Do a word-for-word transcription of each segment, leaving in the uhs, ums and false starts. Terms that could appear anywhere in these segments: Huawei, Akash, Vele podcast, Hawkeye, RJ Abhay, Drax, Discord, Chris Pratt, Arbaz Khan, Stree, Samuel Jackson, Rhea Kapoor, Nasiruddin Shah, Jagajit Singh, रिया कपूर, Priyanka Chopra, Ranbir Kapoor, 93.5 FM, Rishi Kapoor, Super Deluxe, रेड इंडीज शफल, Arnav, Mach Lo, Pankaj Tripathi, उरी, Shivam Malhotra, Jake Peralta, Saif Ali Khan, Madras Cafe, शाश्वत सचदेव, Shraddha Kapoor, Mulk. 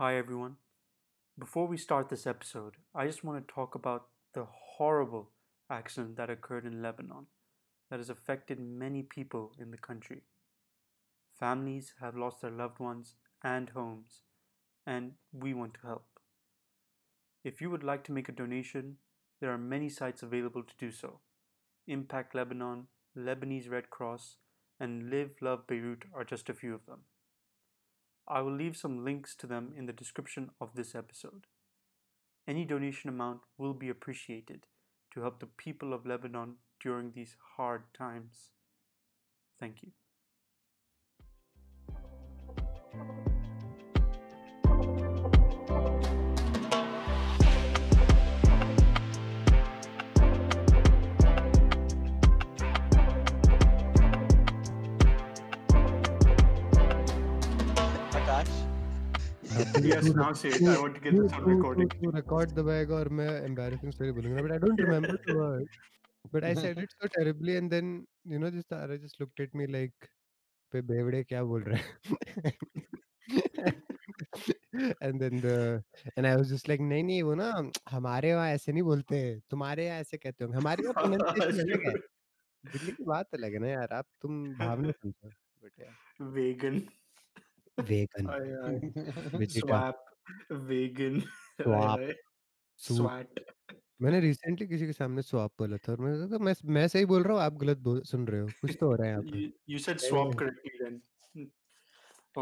Hi everyone. Before we start this episode, I just want to talk about the horrible accident that occurred in Lebanon that has affected many people in the country. Families have lost their loved ones and homes, and we want to help. If you would like to make a donation, there are many sites available to do so. Impact Lebanon, Lebanese Red Cross, and Live Love Beirut are just a few of them. I will leave some links to them in the description of this episode. Any donation amount will be appreciated to help the people of Lebanon during these hard times. Thank you. Yes, now say it. I want to get this on recording. You record the bag or I'm embarrassing story बोलूँगा, but I don't remember the word. But I said it so terribly, and then you know, just Tara just looked at me like, "पे बेवड़े क्या बोल रहा है?" And then the and I was just like, "नहीं नहीं वो ना हमारे वहाँ ऐसे नहीं बोलते, तुम्हारे यहाँ ऐसे कहते होंगे, हमारे वहाँ pronunciation अलग है." दिल्ली की बात अलग है ना यार, आप तुम भावना समझो, but yeah. Vegan. Vegan, swap, vegan, swap, swat. मैंने recently किसी के सामने swap बोला था और मैंने कहा मैं मैं सही बोल रहा हूँ, आप गलत सुन रहे हो, कुछ तो हो रहा है यहाँ पे. You said swap correctly then.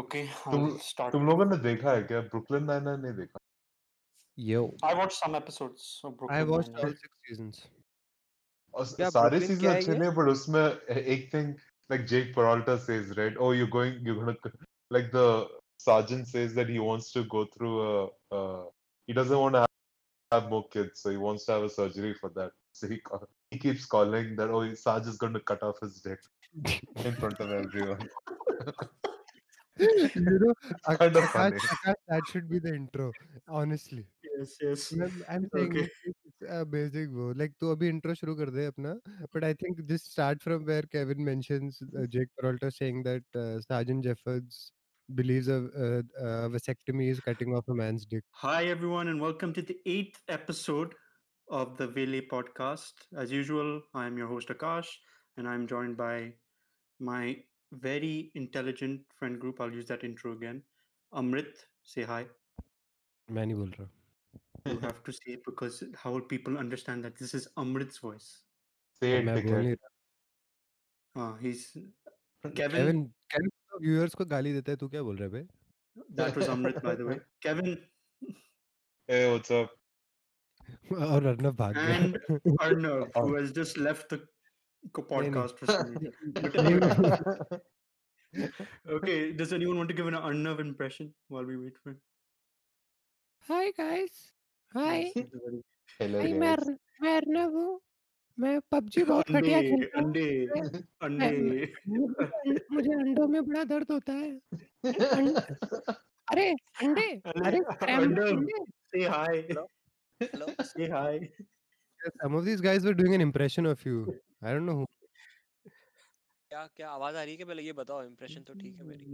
Okay, I'll start. तुम लोगों ने देखा है क्या Brooklyn Nine-Nine? नहीं देखा. Yo. I watched some episodes of Brooklyn Nine-Nine. I watched all six seasons. और सारे सीजन अच्छे नहीं, पर उसमें एक thing like Jake Peralta says, right? Oh, you're going, you're gonna like the sergeant says that he wants to go through a, uh, he doesn't want to have, have more kids, so he wants to have a surgery for that. So he call, he keeps calling that, oh, Sarge is going to cut off his dick in front of everyone. You know, kind of funny. Akash, that should be the intro, honestly. Yes, yes. I'm, I'm saying okay. It's a basic wo. Like, tu abhi intro shuru kar de apna. But I think this start from where Kevin mentions uh, Jake Peralta saying that uh, Sergeant Jeffords believes a uh, uh, vasectomy is cutting off a man's dick. Hi, everyone, and welcome to the eighth episode of the Vele podcast. As usual, I'm your host, Akash, and I'm joined by my very intelligent friend group. I'll use that intro again. Amrit, say hi. Main nahi bol raha. You have to say it because how will people understand that this is Amrit's voice? Say it again. Ah, he's Kevin. Kevin, Kevin viewers को गाली देता है, तू क्या बोल रहा है बे? That was Amrit, by the way. Kevin. Hey, what's up? और Arnav भाग गया. And Arnav, who has just left the podcast for some reason. Okay, does anyone want to give an Arnav impression while we wait for him? Hi guys. Hi. Hello guys. मैं मैं Arnav हूँ. मैं P U B G बहुत घटिया खेलता हूँ. अंडे, अंडे. मुझे अंडों में बड़ा दर्द होता है. अरे अंडे. अरे Arnav. Say hi. Hello. Say hi. Some of these guys were doing an impression of you. I don't know who. क्या क्या आवाज आ रही है क्या? पहले ये बताओ. Impression तो ठीक है मेरी.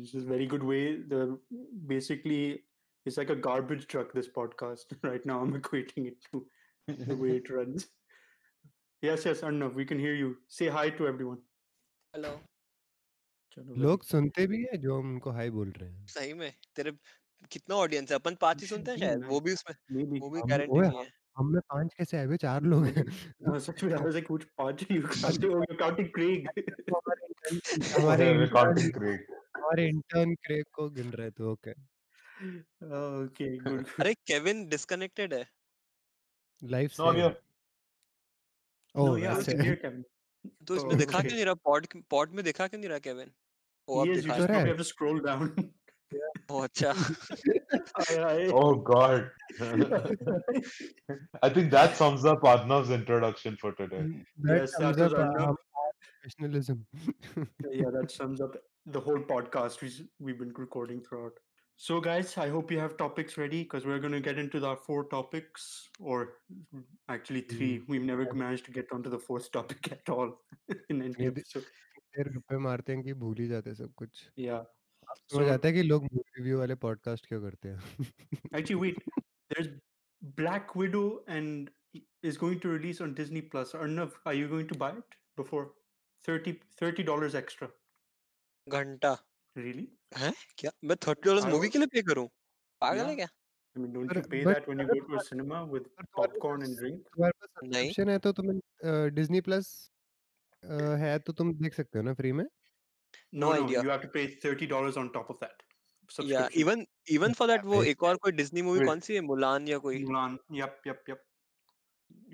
This is very good way. The basically it's like a garbage truck. This podcast right now. I'm equating it to the way it runs. Yes, yes, Arnav, we can hear you. Say hi to everyone. Hello. लोग सुनते भी हैं जो उनको हाय बोल रहे हैं. सही में तेरे कितना ऑडियंस है? अपन पाँच ही सुनते हैं शायद. वो भी उसमें वो भी गारंटी नहीं है. हम में पांच कैसे है? चार लोग हैं. कुछ पांच ही काउंटिंग क्रेग. हमारे हमारे इंटर्न क्रेग को गिन रहे थे. Okay okay good. अरे केविन डिस्कनेक्टेड है. लाइव से. ओह यार तो इसमें दिखा क्यों नहीं रहा? पॉड पॉड में दिखा क्यों नहीं रहा Kevin? Oh yes you have to scroll down. Oh, oh God! I think that sums up Arnav's introduction for today. That yes, sums that up Arnav. Professionalism. Yeah, that sums up the whole podcast which we've been recording throughout. So, guys, I hope you have topics ready because we're going to get into our four topics, or actually three. Mm. We've never managed to get onto the fourth topic at all in any episode. Yeah. हो जाता है कि लोग movie review वाले podcast क्यों करते हैं. Actually wait, there is Black Widow and is going to release on Disney Plus. Arnav, are you going to buy it before thirty dollars extra? घंटा. Really? हैं क्या? मैं thirty dollars movie के लिए pay करूँ? पागल है क्या? I mean, don't you pay that when you go to a cinema with popcorn and drink? तुम्हारे पास subscription है तो तुम्हें Disney Plus है तो तुम देख सकते हो ना free में? No, no, you have to pay thirty dollars on top of that. Yeah, even even for that वो एक और कोई डिज्नी मूवी कौन सी है, मुलान या कोई Mulan. Yep, yep, yep.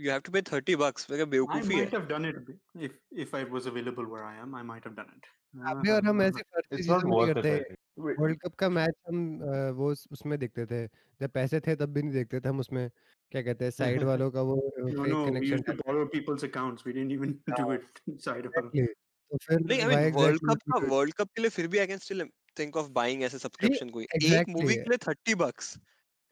You have to pay thirty bucks. I might have done it if if I was available where I am. I might have done it. अबे और हम ऐसी फर्जी चीजें नहीं करते. वर्ल्ड कप का मैच हम वो उसमें देखते थे जब पैसे थे, तब भी नहीं देखते थे हम. उसमें क्या कहते हैं साइड वालों का वो connection to borrow people's accounts. We didn't even do it side of it. नहीं, I mean वर्ल्ड कप का वर्ल्ड कप के लिए फिर भी I can still think of buying ऐसे subscription कोई एक मूवी के लिए thirty bucks.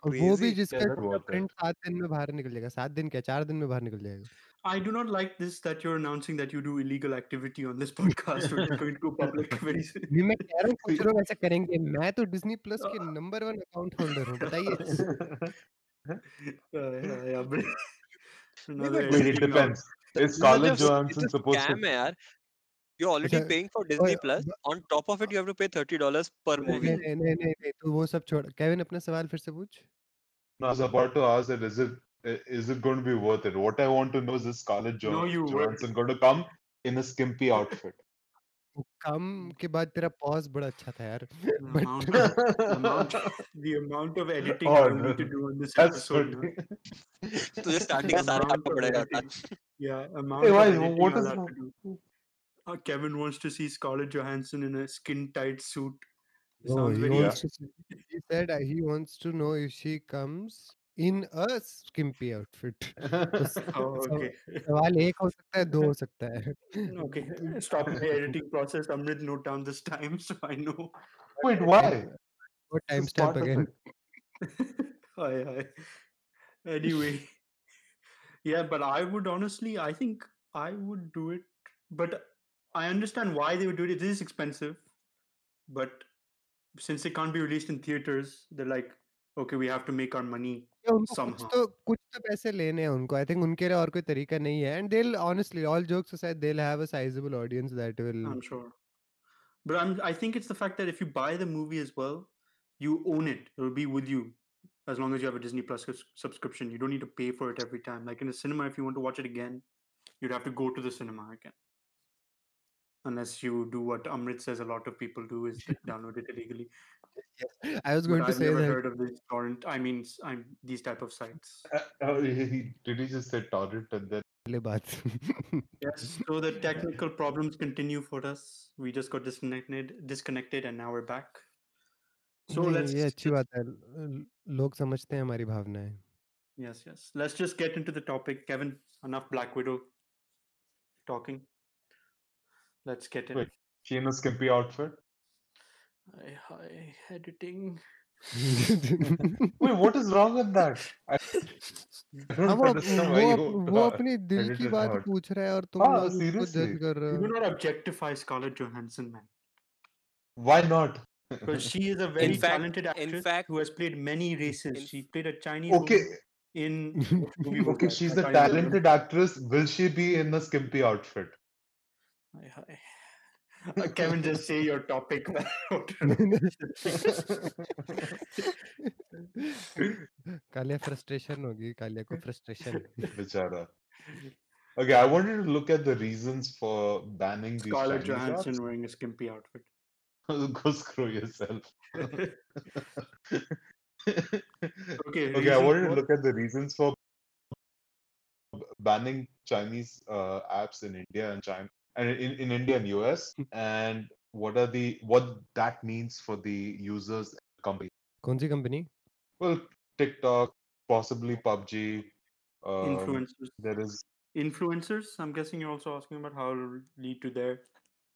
वो भी जिसका प्रिंट सात दिन में बाहर निकल जाएगा. सात दिन क्या, चार दिन में बाहर निकल जाएगा. I do not like this that you're announcing that you do illegal activity on this podcast. We're going to go public very soon. नहीं, मैं कह रहा हूँ कुछ लोग ऐसा करेंगे. मैं तो Disney Plus के नंबर वन अकाउंट होल्डर हूँ, बताइए. It depends. Is Scarlett Johansson supposed to? क्या यार, you're already paying for Disney Plus. On top of it, you have to pay thirty dollars per movie. नहीं नहीं नहीं नहीं तो वो सब छोड़. Kevin, अपना सवाल फिर से पूछ. No, I was about to ask that is it is it going to be worth it? What I want to know is this Scarlett Johansson going to come in a skimpy outfit? कम के बाद तेरा pause बड़ा अच्छा था यार. The amount of editing I need to do on this episode. तुझे starting का सारा काटना पड़ेगा. Yeah, amount of editing I have to do. Uh, Kevin wants to see Scarlett Johansson in a skin-tight suit. It no, sounds he very wants to see, he said uh, he wants to know if she comes in a skimpy outfit. Oh, okay. सवाल एक हो सकता है, दो हो सकता है. Okay. Stop the editing process. Amrit, note down this time so I know. Wait, why? What time stamp again? Hi, hi. Anyway, yeah, but I would honestly, I think I would do it, but. I understand why they would do it. This is expensive, but since it can't be released in theaters, they're like, okay, we have to make our money yeah, somehow. So, कुछ तो पैसे लेने हैं उनको. I think उनके लिए और कोई तरीका नहीं है. And they'll honestly, all jokes aside, they'll have a sizable audience that will. I'm sure, but I'm. I think it's the fact that if you buy the movie as well, you own it. It'll be with you as long as you have a Disney Plus subscription. You don't need to pay for it every time. Like in a cinema, if you want to watch it again, you'd have to go to the cinema again. Unless you do what Amrit says a lot of people do, is download it illegally. Yes, I was going but to I've say never that. I've heard of this torrent. I mean, I'm these type of sites. Uh, oh, he, did he just say torrent and then? Yes. So the technical problems continue for us. We just got disconnected, disconnected, and now we're back. So let's. Yeah, अच्छी बात है. लोग समझते हैं हमारी भावनाएं. Yes, yes. Let's just get into the topic, Kevin. Enough Black Widow talking. Let's get in. She in a skimpy outfit. Hi, hi, editing. Wait, what is wrong with that? I don't understand why you. वो अपनी दिल की बात पूछ रहा है और तुम उसको जज कर रहे हो. You do not objectify Scarlett Johansson, man. Why not? Because she is a very in talented fact, actress in fact, who has played many races. In, she played a Chinese. Okay. In. Movie okay, that, she's a, a talented movie. Actress. Will she be in a skimpy outfit? Hi, hi. Uh, Kevin, just say your topic. Kalia frustration होगी. Kalia को frustration. बेचारा. Okay, I wanted to look at the reasons for banning these. Scarlett Johansson jobs. Wearing a skimpy outfit. Go screw yourself. okay. Okay, I wanted to look at the reasons for banning Chinese uh, apps in India and China. And in, in India and U S, and what are the what that means for the users and company? Kaun si company? Well, TikTok, possibly P U B G. Uh, influencers. There is influencers. I'm guessing you're also asking about how it'll lead to their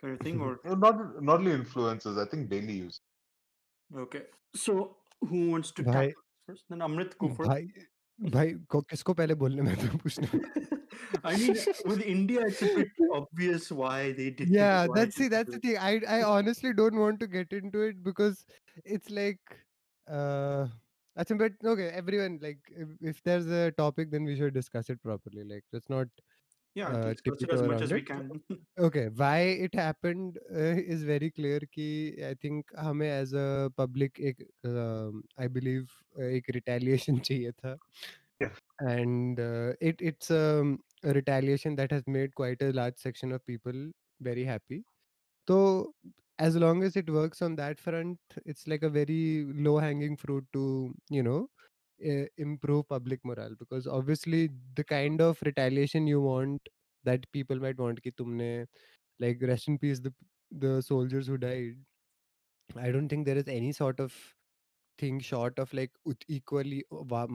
kind of thing, or not? Not only influencers. I think daily use. Okay. So who wants to Bhai. Talk first? Then Amrit go first. Bhai. भाई को, किसको पहले बोलने में तो पूछना I mean, with India, it's a bit obvious why they did. Yeah, why that's see, that's the thing. I I honestly don't want to get into it because it's like, uh, I think, but okay, everyone like if, if there's a topic, then we should discuss it properly. Like, let's not. Yeah, uh, discuss it as much as we can. Okay, why it happened uh, is very clear. Ki I think हमें as a public, ek, um, I believe, एक retaliation चाहिए था. Yeah. And uh, it it's um, a retaliation that has made quite a large section of people very happy. So as long as it works on that front, it's like a very low-hanging fruit to, you know, uh, improve public morale. Because obviously the kind of retaliation you want, that people might want, ki tumne, like rest in peace the the soldiers who died. I don't think there is any sort of thing short of like equally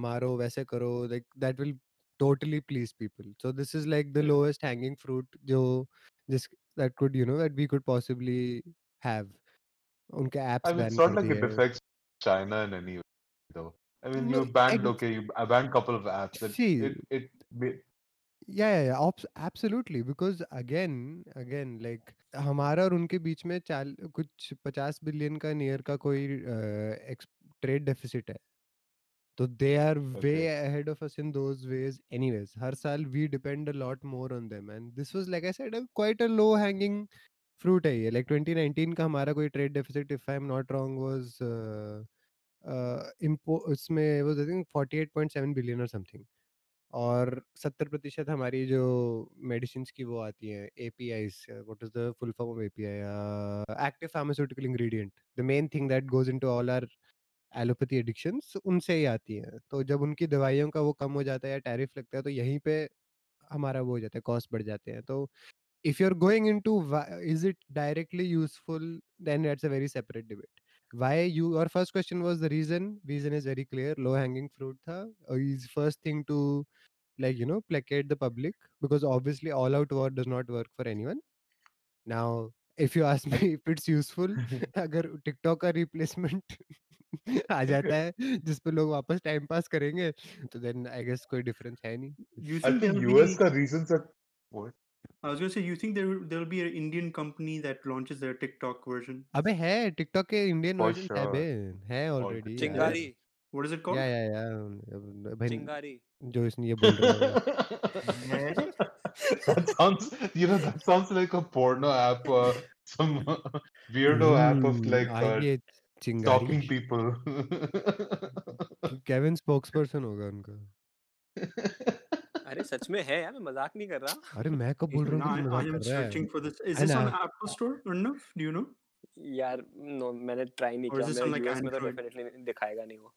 maro वैसे करो, like that will totally please people. So this is like the lowest hanging fruit जो just that could, you know, that we could possibly have. उनके apps I mean, ban it's not like it affects China in any way though. I mean, no, you banned I, okay, you banned couple of apps. It, see, it, it, it yeah, yeah, yeah, op- absolutely. Because again, again, like हमारा और उनके बीच में चाल कुछ पचास billion का near का कोई ट्रेड डेफिसिट है. So they are way ahead of us in those ways anyways. हर साल we depend a lot more on them. And this was, like I said, a, quite a low-hanging fruit है ये. Like twenty nineteen का हमारा कोई trade deficit, if I'm not wrong, was uh, uh, impo- उसमें was I think forty-eight point seven billion or something. और seventy percent हमारी जो medicines की वो आती हैं, A P Is. What is the full form of A P I? Uh, active pharmaceutical ingredient. The main thing that goes into all our allopathy addictions उनसे ही आती हैं. तो जब उनकी दवाइयों का वो कम हो जाता है या टैरिफ लगता है तो यहीं पे हमारा वो हो जाता है, कॉस्ट बढ़ जाते हैं. तो if you are going into is it directly useful, then that's a very separate debate. Why you your first question was the reason. Reason is very clear, low hanging fruit था. Is first thing to like, you know, placate the public because obviously all out war does not work for anyone. Now If you ask me if it's useful, अगर TikTok का replacement आ जाता है जिसपे लोग वापस time pass करेंगे, तो then I guess कोई difference है नहीं. I think U S का reasons are what? I was going to say, you think there will, there will be an Indian company that launches their TikTok version? अबे है TikTok के Indian version है बे, है already. चिंगारी. What is it called? Yeah, yeah, yeah. भाई चिंगारी. जो इसने ये बोल रहा है. That sounds, you know, that sounds like a porno app, uh, some weirdo mm, app of like uh, stalking people. Kevin spokesperson होगा उनका. अरे सच में है यार, मैं मजाक नहीं कर रहा. अरे मैं कब बोल रहा हूँ? I am searching for this. Is this on Apple Store? Arnav, do you know? यार no, मैंने try नहीं किया. मेरे like U S में तो definitely दिखाएगा नहीं वो.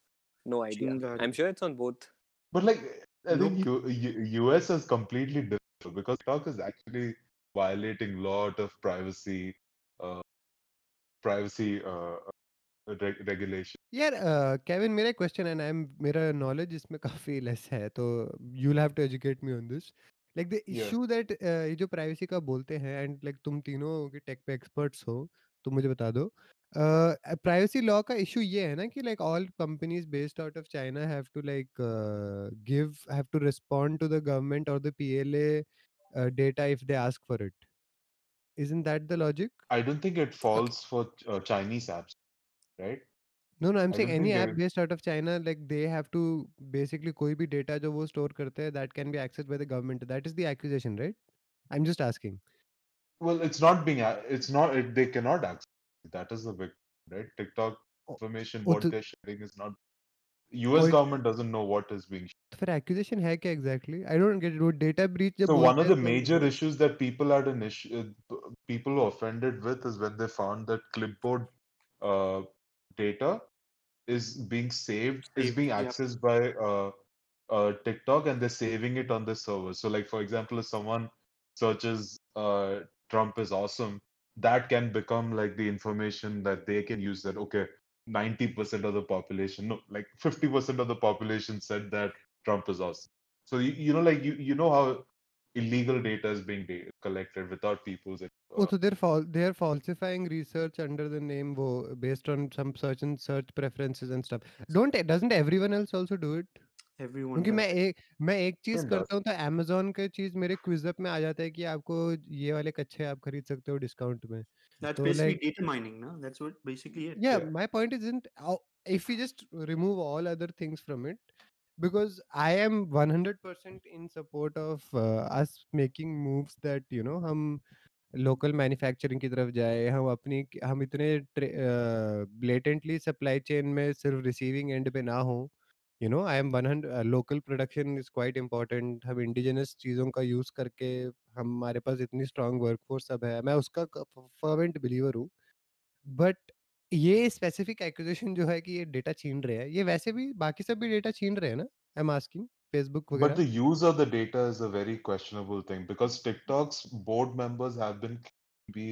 No idea. Chingari. I'm sure it's on both. But like, I think U- U- U S is completely different. Because TikTok is actually violating a lot of privacy, uh, privacy uh, reg- regulation. Yeah, uh, Kevin, my question, and I'm my knowledge is काफी less है, so you'll have to educate me on this. Like the issue yeah. that uh, ये जो privacy का बोलते हैं, and like तुम तीनों के tech पे experts हो, तुम मुझे बता दो. Uh, privacy law का issue ये है ना कि like all companies based out of China have to like uh, give have to respond to the government or the P L A uh, data if they ask for it. Isn't that the logic? I don't think it falls for uh, Chinese apps, right? No, no, I'm I saying any app would... based out of China, like they have to basically कोई भी data जो वो store करते हैं that can be accessed by the government. That is the accusation, right? I'm just asking. Well, it's not being it's not it, they cannot access. That is the big, right? TikTok information, oh, what th- they're sharing is not. U S oh, government doesn't know what is being shared. For accusation, hai kya exactly? I don't get it. What data breach? So one of the major is, issues that people had an issue, people were offended with, is when they found that clipboard uh, data is being saved, is being accessed yeah. by uh, uh, TikTok, and they're saving it on the server. So, like for example, if someone searches uh, Trump is awesome. That can become like the information that they can use that, okay, ninety percent of the population, no, like fifty percent of the population said that Trump is awesome. So, you, you know, like, you, you know how illegal data is being de- collected without people's... Uh, oh, so they're, fal- they're falsifying research under the name wo, based on some search and search preferences and stuff. Don't, doesn't everyone else also do it? क्योंकि मैं एक मैं एक चीज करता हूँ तो Amazon का चीज मेरे क्विज अप में आ जाता है कि आपको ये वाले कच्चे आप खरीद सकते हो डिस्काउंट में. That's basically data mining, no? That's what basically it. Yeah, my point isn't if we just remove all other things from it, because I am one hundred percent in support of uh, us making moves that you know हम local manufacturing की तरफ जाए, हम अपनी हम इतने blatantly supply chain में सिर्फ रिसीविंग एंड पे ना हो. You know, I am one hundred local production is quite important. हम indigenous चीज़ों का use करके हमारे पास इतनी strong workforce सब है, मैं उसका fervent believer हूँ. But ये specific accusation जो है कि ये data छीन रहे हैं, ये वैसे भी बाकी सब भी data छीन रहे हैं ना. I'm asking Facebook वगैरह. But the use of the data is a very questionable thing because TikTok's board members have been be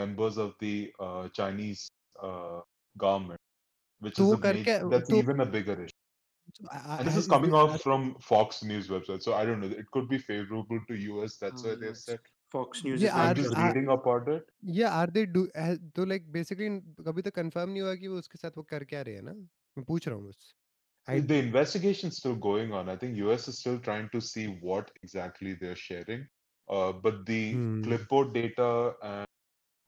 members of the uh, Chinese uh, government, which is a major, that's even a bigger issue. And this is coming off from Fox News website, so I don't know. It could be favorable to U S. That's why they said Fox News. Yeah, I'm just reading about it. Yeah, are they do? So like basically, कभी तो confirm नहीं हुआ कि वो उसके साथ वो कर क्या रहे हैं ना? मैं पूछ रहा हूँ बस. The investigation is still going on. I think U S is still trying to see what exactly they're sharing. Uh, but the hmm. clipboard data and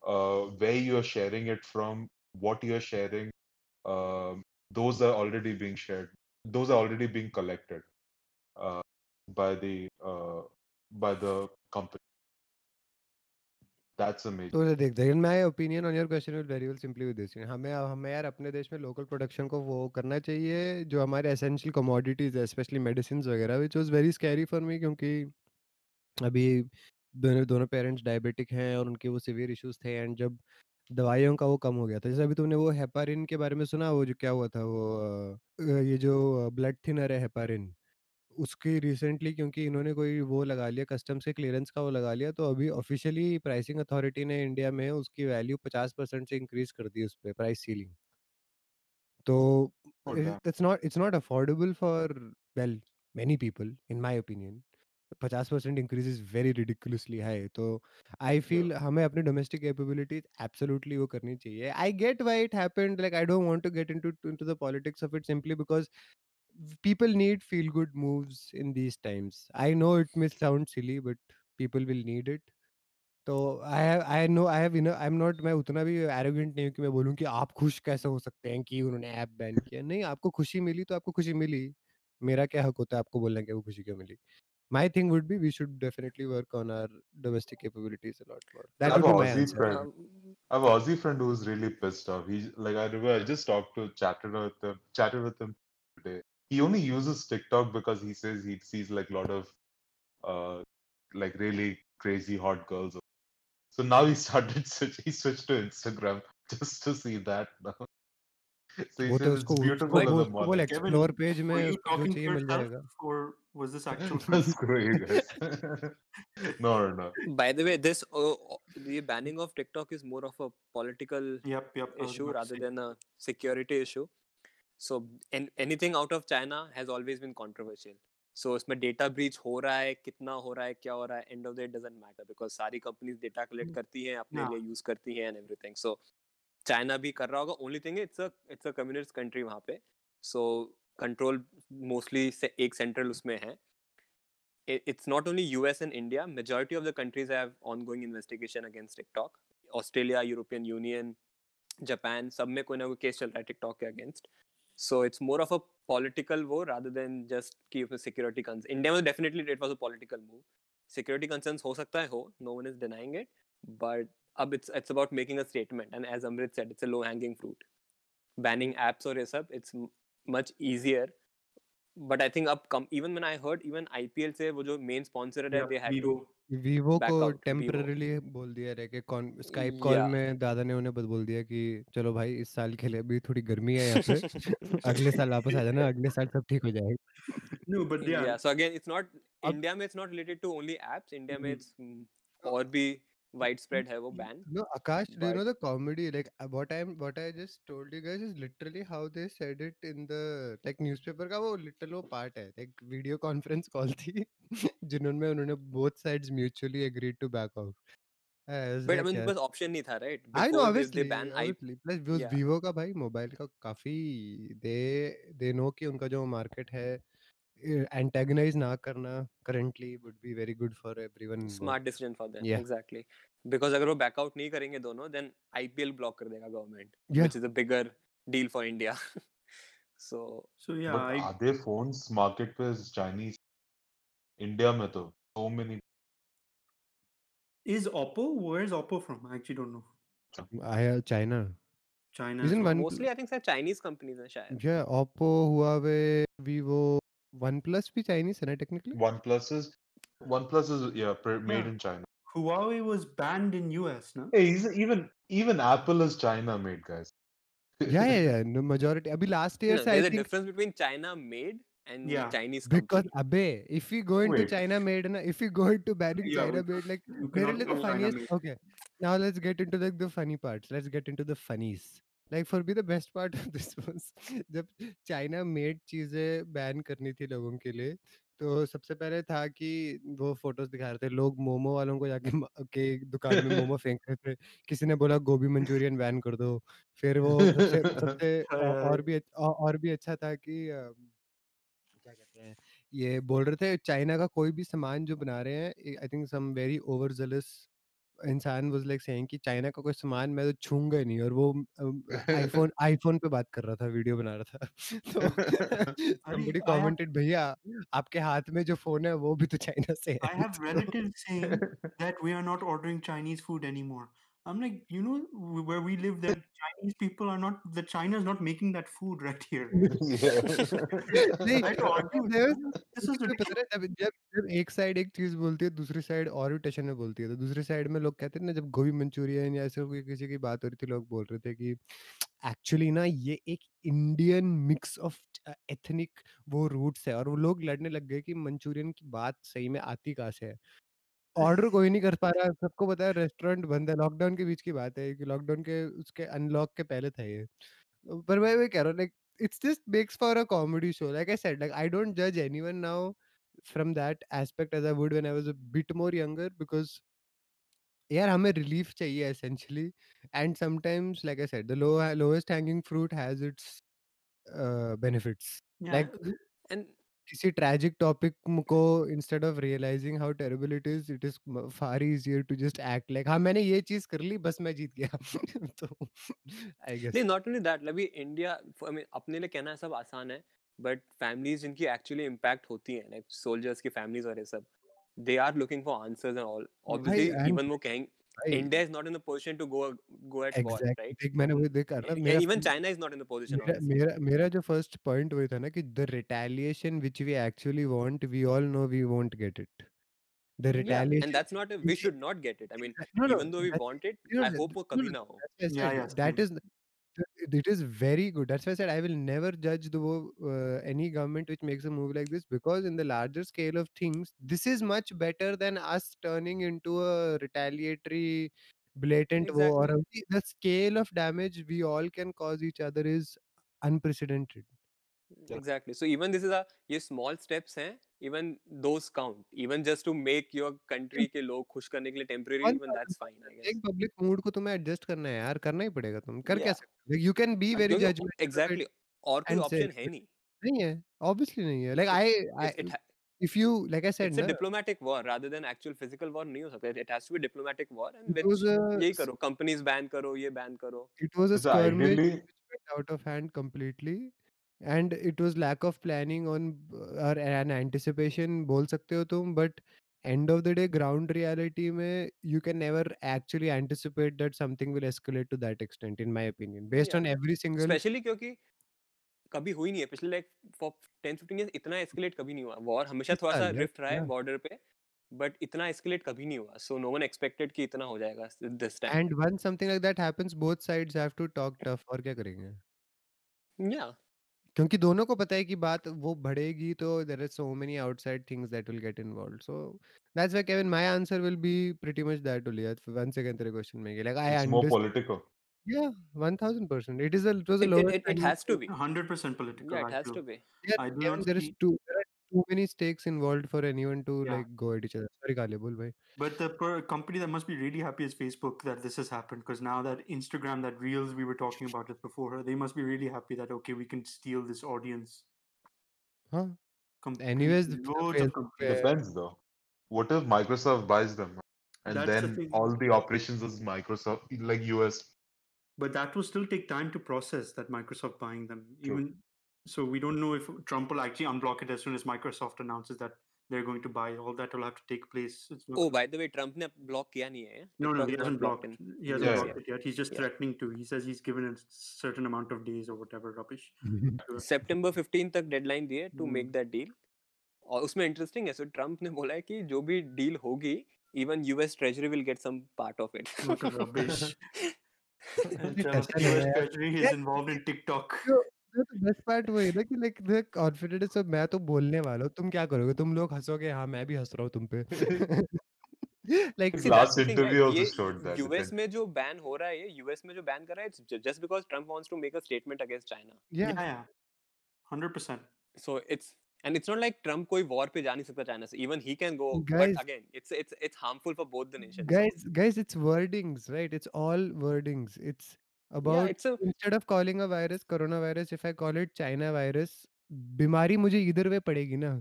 uh, where you're sharing it from, what you're sharing, uh, those are already being shared. Those are already being collected uh, by the uh, by the company. That's amazing. तो देख देख my opinion on your question is very well simply with this. हमें हमें यार अपने देश में local production को वो करना चाहिए जो हमारे essential commodities है, especially medicines वगैरह, which was very scary for me क्योंकि अभी दोनों दोनों parents diabetic हैं और उनके वो severe issues थे and जब दवाइयों का वो कम हो गया था. जैसे अभी तुमने वो हेपारिन के बारे में सुना, वो जो क्या हुआ था वो ये जो ब्लड थिनर है हेपारिन, उसकी रिसेंटली क्योंकि इन्होंने कोई वो लगा लिया कस्टम्स के क्लियरेंस का वो लगा लिया तो अभी ऑफिशियली प्राइसिंग अथॉरिटी ने इंडिया में उसकी वैल्यू पचास परसेंट से इंक्रीज कर दी उस पर, प्राइस सीलिंग. तो it's not it's not affordable for well many people in my opinion. पचास percent increase is very ridiculously high. तो आई फील हमें अपनी डोमेस्टिक कैपेबिलिटीज एब्सोल्युटली वो करनी चाहिए. I get why it happened, like I don't want to get into into the politics of it simply because people need feel good moves in these times. I know it may sound silly but people will need it. तो I I know I have I am not मैं उतना भी arrogant नहीं हूँ कि मैं बोलूँ कि आप खुश कैसे हो सकते हैं कि उन्होंने ऐप बैन किया. नहीं, आपको खुशी मिली तो आपको खुशी मिली, मेरा क्या हक होता है आपको बोलना कि वो खुशी क्यों मिली. My thing would be we should definitely work on our domestic capabilities a lot more. That I have would be Aussie my answer. Friend. I have an Aussie friend who's really pissed off. He like I remember I just talked to chatted with him, chatted with him today. He only uses TikTok because he says he sees like a lot of uh, like really crazy hot girls. So now he started switch. He switched to Instagram just to see that now. So he says it's beautiful in the morning. Kevin, were you talking to yourself or was this actual? That's great. No, no, no. By the way, this uh, the banning of TikTok is more of a political yep, yep, issue rather than a security issue. So, and anything out of China has always been controversial. So, इसमें data breach हो रहा है, कितना हो रहा है, क्या हो रहा है, end of the day doesn't matter because सारी companies data collect करती हैं, अपने लिए use करती हैं and everything. So, चाइना भी कर रहा होगा. Only thing it's a it's a communist country वहाँ पे, सो कंट्रोल मोस्टली से एक सेंट्रल उसमें है. It's not only US and India, majority of the countries have ongoing investigation against TikTok. Australia, European Union, Japan, सब में कोई ना कोई केस चल रहा है टिकटॉक के against. So it's more of a political वो रादर देन जस्ट की सिक्योरिटी कंसर्न. इंडिया में definitely it was a political move. Security concern हो सकता है, हो, no one is denying it, but अब it's it's about making a statement and as Amrit said it's a low hanging fruit. Banning apps or this up it's m- much easier, but I think up come even when I heard even I P L से वो जो main sponsor है yeah, they had Vivo. to Vivo को temporarily बोल दिया है कि Skype call yeah. में दादा ने उन्हें बोल दिया कि चलो भाई इस साल के लिए अभी थोड़ी गर्मी है यहाँ पे, अगले साल वापस आ जाना, अगले साल सब ठीक हो जाएगा. No, but yeah. yeah. So again, it's not Ab- India में it's not related to only apps. India में it's और भी widespread है वो ban. No, Akash, do you know the comedy? Like what I what I just told you guys is literally how they said it in the like newspaper का वो literal वो part है. Like video conference call थी जिन्होंने उन्होंने both sides mutually agreed to back out. Uh, but I mean बस option नहीं था right? Before I know obviously. They ban obviously. I... Plus yeah. Vivo का भाई mobile का काफी they they know कि उनका जो market है antagonize na karna currently would be very good for everyone. Smart decision for them. Yeah. Exactly. Because अगर वो back out नहीं करेंगे दोनों, then I P L block कर देगा government, yeah. which is a bigger deal for India. so. So yeah. But I... are there phones market पे Chinese? India में तो so many. Is Oppo? Where is Oppo from? I actually don't know. I China. China. Isn't one... Mostly I think sir Chinese companies हैं शायद. Yeah, Oppo, Huawei, Vivo. OnePlus भी Chinese है ना technically? OnePlus is OnePlus is yeah made yeah. in China. Huawei was banned in U S, ना? Hey, even even Apple is China made, guys. yeah, yeah, yeah. No, majority. Abhi last year, no, there's I a think... difference between China made and yeah. Chinese company. Because abe, if we go into Wait. China made, na, if we go into banning yeah, China made, like very little the funniest. Okay, now let's get into like the funny parts. Let's get into the funnies. Like for me the best part of this was जब China made चीजें ban करनी थी लोगों के लिए तो सबसे पहले था कि वो फोटोज दिखा रहे थे लोग मोमो वालों को जाके के दुकान में मोमो फेंक रहे थे किसी ने बोला गोभी मंचूरियन बैन कर दो फिर वो सबसे, सबसे और भी और भी अच्छा था कि क्या कहते हैं ये बोल रहे थे चाइना का कोई भी सामान जो बना रहे हैं I think some very over jealous इंसान वाज लाइक सेइंग कि चाइना का कोई सामान मैं तो छूंगा ही नहीं और वो आईफोन आईफोन पे बात कर रहा था वीडियो बना रहा था तो somebody commented भैया आपके हाथ में जो फोन है वो भी तो चाइना से है I have relatives saying that we are not ordering Chinese food anymore. I'm like, you know, where we live, the Chinese people are not, the China is not making that food right here. जब एक side एक चीज बोलती है दूसरी side और भी tension में बोलती है तो दूसरी साइड में लोग कहते हैं ना जब गोभी मंचूरियन या ऐसे किसी की बात हो रही थी लोग बोल रहे थे कि एक्चुअली ना ये एक इंडियन मिक्स ऑफ एथनिक वो रूट्स है और वो लोग लड़ने लग गए कि मंचूरियन की बात सही में आती कहाँ से है ऑर्डर कोई नहीं कर पा रहा सबको पता है रेस्टोरेंट बंद है लॉकडाउन के बीच की बात है कि लॉकडाउन के उसके अनलॉक के पहले था ये पर मैं वही कह रहा हूँ like it's just makes for a comedy show like I said like I don't जज anyone now from that aspect as I would when I was a bit more younger because यार हमें रिलीफ चाहिए essentially and sometimes like I said the lowest hanging fruit has its benefits like and किसी tragic topic को instead of realising how terrible it is it is far easier to just act like हाँ मैंने ये चीज कर ली बस मैं जीत गया तो आई गेस नहीं नॉट ओनली दैट लवी इंडिया आई मीन अपने लिए कहना सब आसान है बट फैमिलीज जिनकी एक्चुअली इंपैक्ट होती है लाइक सोल्जर्स की फैमिलीज और ये सब they are looking for answers and all obviously even वो कहेंगे India is not in the position to go go at war right एक मैंने वो देखा ना even China is not in the position मेरा मेरा जो फर्स्ट पॉइंट वही था ना कि the retaliation which we actually want we all know we won't get it the retaliation yeah, and that's not a, we should not get it I mean no, no, even though we want it you know, I hope वो कभी ना हो yeah yeah that is it is very good that's why I said I will never judge the uh, any government which makes a move like this because in the larger scale of things this is much better than us turning into a retaliatory blatant exactly. war the scale of damage we all can cause each other is unprecedented exactly so even this is a ye small steps hain even those count even just to make your country ke log khush karne ke liye temporary One, even that's fine I guess ek public mood ko tumhe adjust karna hai yaar karna hi padega tum kar yeah. kya sakte like, you can be very no, judgmental exactly aur koi option hai nahi nahi hai obviously nahi hai like i, I it, it, if you like I said it's na, a diplomatic war rather than actual physical war nahi ho sakta it has to be diplomatic war and yahi karo companies ban karo ye ban karo it was a skirmish which went out of hand completely and it was lack of planning on or an anticipation bol sakte ho tum but end of the day ground reality mein you can never actually anticipate that something will escalate to that extent in my opinion based yeah. on every single especially kyunki kabhi hui nahi hai pichle like for ten to fifteen years itna escalate kabhi nahi hua war hamesha thoda sa rift raha hai border pe but itna escalate kabhi nahi hua so no one expected ki itna ho jayega this time and when something like that happens both sides have to talk tough aur kya karenge yeah क्योंकि दोनों को पता है कि बात वो बढ़ेगी तो there are so many outside things that will get involved so that's why Kevin my answer will be pretty much that only once again तेरे question में like I it's more political yeah one thousand percent it is a it was a it, it, it, it has to be one hundred percent political yeah, it has to be yeah, I Kevin, there is too there are too many stakes involved for anyone to yeah. like go at each other sorry Kale bol bhai but the per- company that must be really happy is Facebook that this has happened because now that Instagram that reels we were talking about it before they must be really happy that okay we can steal this audience huh Anyways, the depends though. What if Microsoft buys them, and That's then the all the operations is Microsoft, like U S? But that will still take time to process that Microsoft buying them. True. Even so, we don't know if Trump will actually unblock it as soon as Microsoft announces that they're going to buy. All that will have to take place. Not... Oh, by the way, Trump ne block kiya nahi hai. No, no, he hasn't blocked. It. He hasn't yeah. blocked it yet. He's just yeah. threatening to. He says he's given a certain amount of days or whatever rubbish. September fifteenth tak deadline diye to hmm. make that deal. और उसमें interesting है, सो Trump ने बोला है कि जो भी deal होगी, even US treasury will get some part of it. U S Treasury is involved in TikTok. Best part वो है ना कि लाइक द कॉन्फिडेंस ऑफ मैं तो बोलने वाला हूँ, तुम क्या करोगे, तुम लोग हंसोगे, हाँ मैं भी हंस रहा हूँ तुम पे. Like last interview also showed that U S में जो बैन हो रहा है, U S में जो बैन कर रहा है, just because Trump wants to make a statement against China. Yeah, yeah, hundred percent. So it's and it's not like Trump कोई war पे जा नहीं सकता China से. Even he can go, guys, but again, it's it's it's harmful for both the nations. Guys, guys, it's wordings, right? It's all wordings. It's about yeah, it's a, instead of calling a virus coronavirus, if I call it China virus, बीमारी मुझे इधर वे पड़ेगी ना.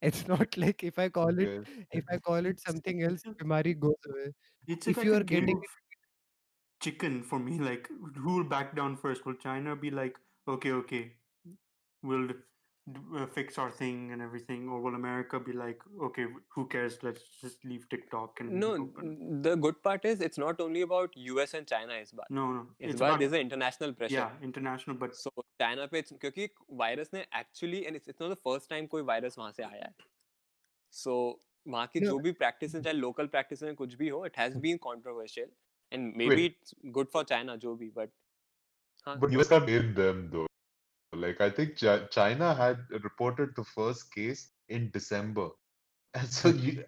It's not like if I call it yes. if I call it something else, बीमारी goes away. It's if like you are getting chicken for me, like who will back down first? Will China be like, okay, okay, we'll uh, fix our thing and everything, or will America be like, okay, who cares? Let's just leave TikTok and no. Open. The good part is it's not only about U S and China is bad. No, no, it's, it's bad. About, there's an international pressure. Yeah, international, but so China पे क्योंकि virus ने actually and it's it's not the first time कोई virus वहाँ से आया है. So वहाँ की जो भी practices चाहे local practices में कुछ भी हो, it has been controversial and maybe Wait. it's good for China जो भी but. हाँ, but U S can't blame them though. Like I think Ch- China had reported the first case in December, and so you,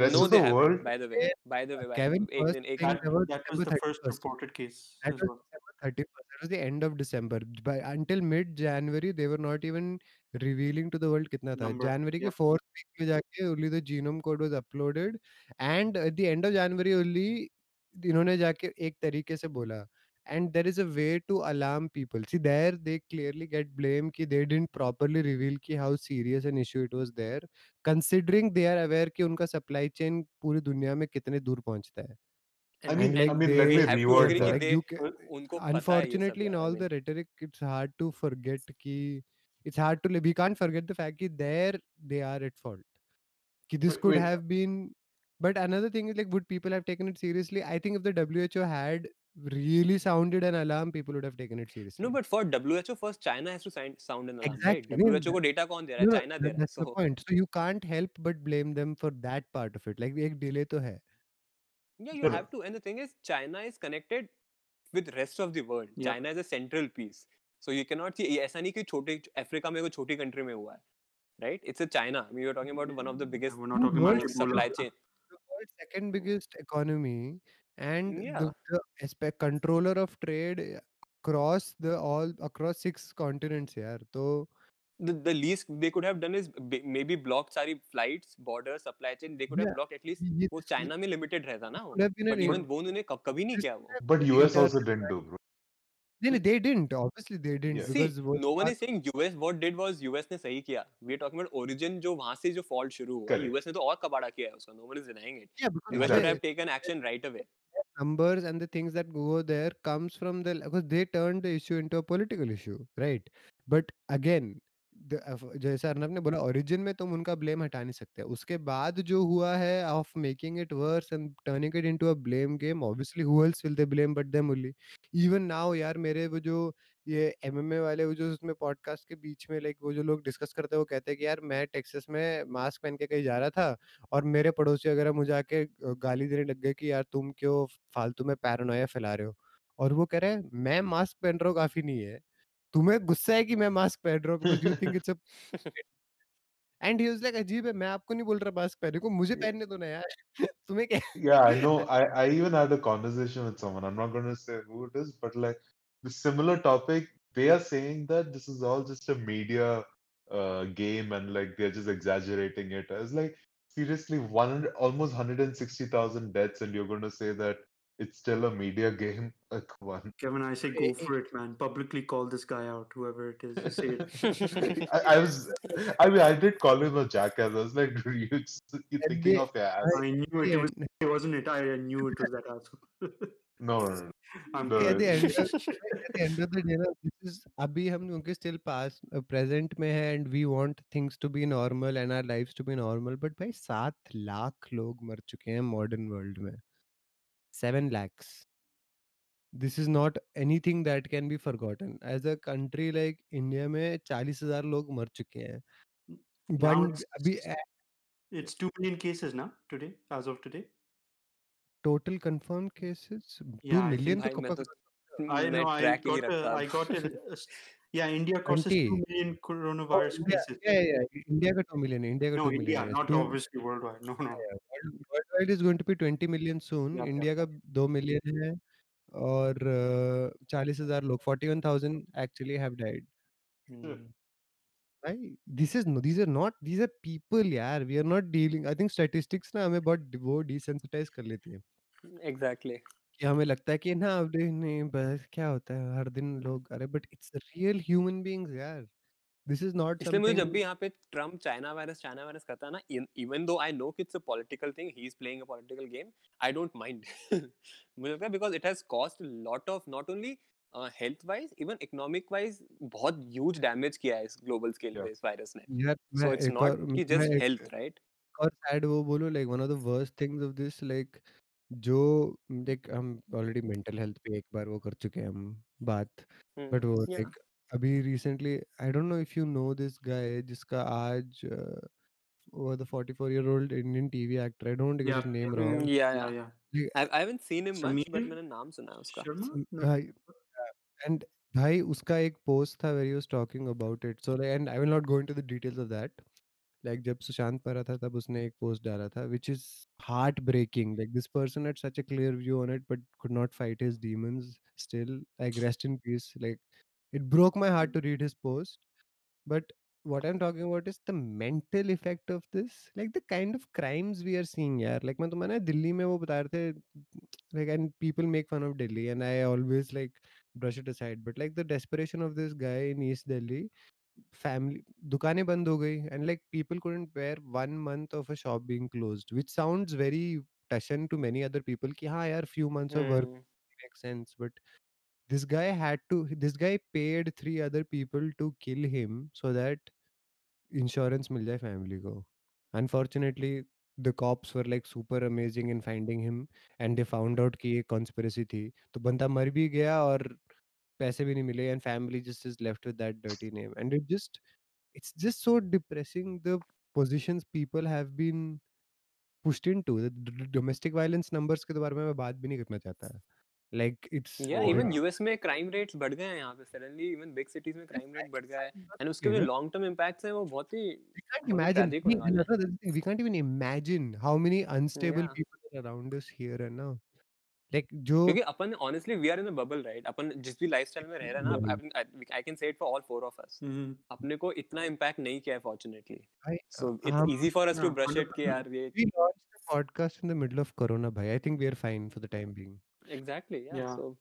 rest no, of the haven't, world. By the way, by the way, by Kevin, the way, first a- that, was, that was the first reported case. That was thirty-first. That was the end of December. By until mid January, they were not even revealing to the world कितना था. January के fourth week में जाके only the genome code was uploaded, and at the end of January only इन्होंने जाके एक तरीके से बोला. And there is a way to alarm people. See, there they clearly get blamed कि they didn't properly reveal कि how serious an issue it was there, considering they are aware कि उनका supply chain पूरी दुनिया में कितने दूर पहुंचता है. I mean, like I mean, they, let me reword that. Like you can, unfortunately, in all the rhetoric, it's hard to forget कि it's hard to we can't forget the fact कि there they are at fault. कि this could have been. But another thing is like, would people have taken it seriously? I think if the W H O had really sounded an alarm, people would have taken it seriously. No, but for W H O first, China has to sound an alarm. Exactly. Right? W H O ko data kaun de raha hai? China de raha hai. That's so, the point. So you can't help but blame them for that part of it. Like ek delay to hai. Yeah, you have to. And the thing is, China is connected with rest of the world. Yeah. China is a central piece. So you cannot see ऐसा नहीं कि छोटे Africa में कोई छोटी country में हुआ है, right? It's a China. We were talking about one of the biggest we're not talking world about supply chain. The world's second biggest economy. And yeah. the, the controller of trade across the all across six continents here. So the, the least they could have done is b- maybe blocked sorry flights, borders, supply chain. They could yeah. have blocked at least. Yes. वो China में limited रहता ना. But even वो उन्हें कब कभी नहीं किया वो. But U S also didn't do, bro. No, they didn't. Obviously, they didn't. Yeah. Because see, no one is saying U S. What did was U S ने सही किया. We are talking about origin जो वहाँ से जो fault शुरू हुआ. U S ने तो और कबाड़ा किया है उसका. No one is denying it. Yeah, U S would have taken action right away. Numbers and the things that go there comes from the because they turned the issue into a political issue, right? But again, the, जैसे अर्नव ने बोला origin में तुम उनका blame हटा नहीं सकते. उसके बाद जो हुआ है of making it worse and turning it into a blame game, obviously who else will they blame but them only. Even now यार मेरे वो जो ये M M A वाले वो जो उसमें podcast के बीच में like वो जो लोग discuss करते हैं वो कहते हैं कि यार मैं Texas में mask पहन के कहीं जा रहा था और मेरे पड़ोसी वगैरह मुझे आके गाली देने लग गए कि यार तुम क्यों फालतू में paranoia फैला रहे हो और वो कह रहे हैं मैं mask पहन रहा हूँ काफी नहीं है तुम्हें गुस्सा है कि मैं मास्क पहन रहा हूँ because you think it's a and he was like अजीब है मैं आपको नहीं बोल रहा मास्क पहनने को मुझे पहनने दो ना यार तुम्हें क्या yeah I know I I even had a conversation with someone I'm not going to say who it is but like the similar topic they are saying that this is all just a media uh, game and like they're just exaggerating it I was like seriously one almost one hundred sixty thousand deaths and you're going to say that It's still a media game. Like one. Kevin, I say go for it, man. Publicly call this guy out, whoever it is. Say it. I, I was, I mean, I did call him a jackass. I was like, dude, you, you're thinking of your ass. I knew it. It, was, it wasn't it. I knew it was that asshole. No, no, no. I'm no. At, the end, at the end of the day, this is abhi hum unke still past uh, present mein hai, and we want things to be normal and our lives to be normal. But bhai, सात lakh log mar chuke hain modern world mein. Seven lakhs. This is not anything that can be forgotten. As a country like India mein forty thousand log mar chuke hain. But abhi it's two million cases na today, as of today. Total confirmed cases yeah, two million I, think, I, to I know I got, uh, I got it uh, yeah India causes two million coronavirus oh, cases yeah, yeah yeah India got two million India got no, two India, million not two, obviously worldwide no no yeah, worldwide is going to be twenty million soon yeah, India yeah. ka two million hai aur uh, forty thousand log forty-one thousand actually have died hmm. I, this is no, these are not these are people yaar we are not dealing I think statistics na hame bahut wo desensitize kar leti hai exactly ki hame lagta hai ki na ab nahi bas kya hota hai har din log are but it's real human beings yaar this is not something mujhe jab bhi yahan pe Trump China virus China virus kehta na even though I know it's a political thing he is playing a political game I don't mind mujhe lagta because it has caused a lot of not only health wise even economic wise बहुत huge damage किया है इस global scale पे इस virus ने so it's not कि just health right और शायद वो बोलो like one of the worst things of this like जो लाइक हम ऑलरेडी मेंटल हेल्थ पे एक बार वो कर चुके हैं हम बात बट वो लाइक अभी recently I don't know if you know this guy जिसका आज वो the forty-four year old Indian TV actor I don't get his name wrong या या या I haven't seen him much but मैंने नाम सुना है उसका And भाई उसका एक पोस्ट था where he was talking about it. So and I will not go into the details of that. Like जब सुशांत पर था तब उसने एक पोस्ट डाला था, which is heartbreaking. Like this person had such a clear view on it, but could not fight his demons. Still, like rest in peace. Like it broke my heart to read his post. But what I'm talking about is the mental effect of this. Like the kind of crimes we are seeing, यार. Like मैं तो मैंने दिल्ली में वो बता रहे थे, like and people make fun of Delhi, and I always like. brush it aside but like the desperation of this guy in East Delhi family दुकानें बंद हो गई and like people couldn't bear one month of a shop being closed which sounds very touching to many other people कि हाँ यार few months of work makes sense but this guy had to this guy paid three other people to kill him so that insurance मिल जाए family को unfortunately the cops were like super amazing in finding him and they found out कि ये conspiracy थी तो बंदा मर भी गया और पैसे भी नहीं मिले and family just is left with that dirty name and it just it's just so depressing the positions people have been pushed into the domestic violence numbers के बारे में मैं बात भी नहीं करना चाहता like it's yeah even U S में crime rates बढ़ गए हैं यहाँ पे suddenly even big cities में crime rate बढ़ गया है and उसके जो long term impacts हैं वो बहुत ही we can't imagine we can't even imagine how many unstable yeah. people are around us here and now like जो क्योंकि अपन honestly we are in a bubble right अपन जिस भी lifestyle में रह रहे हैं ना I can say it for all four of us अपने को इतना impact नहीं किया है fortunately so it's easy for us to brush it कि यार ये we launched a podcast in the middle of corona भाई I think we are fine for the time being Exactly, yeah. yeah. So,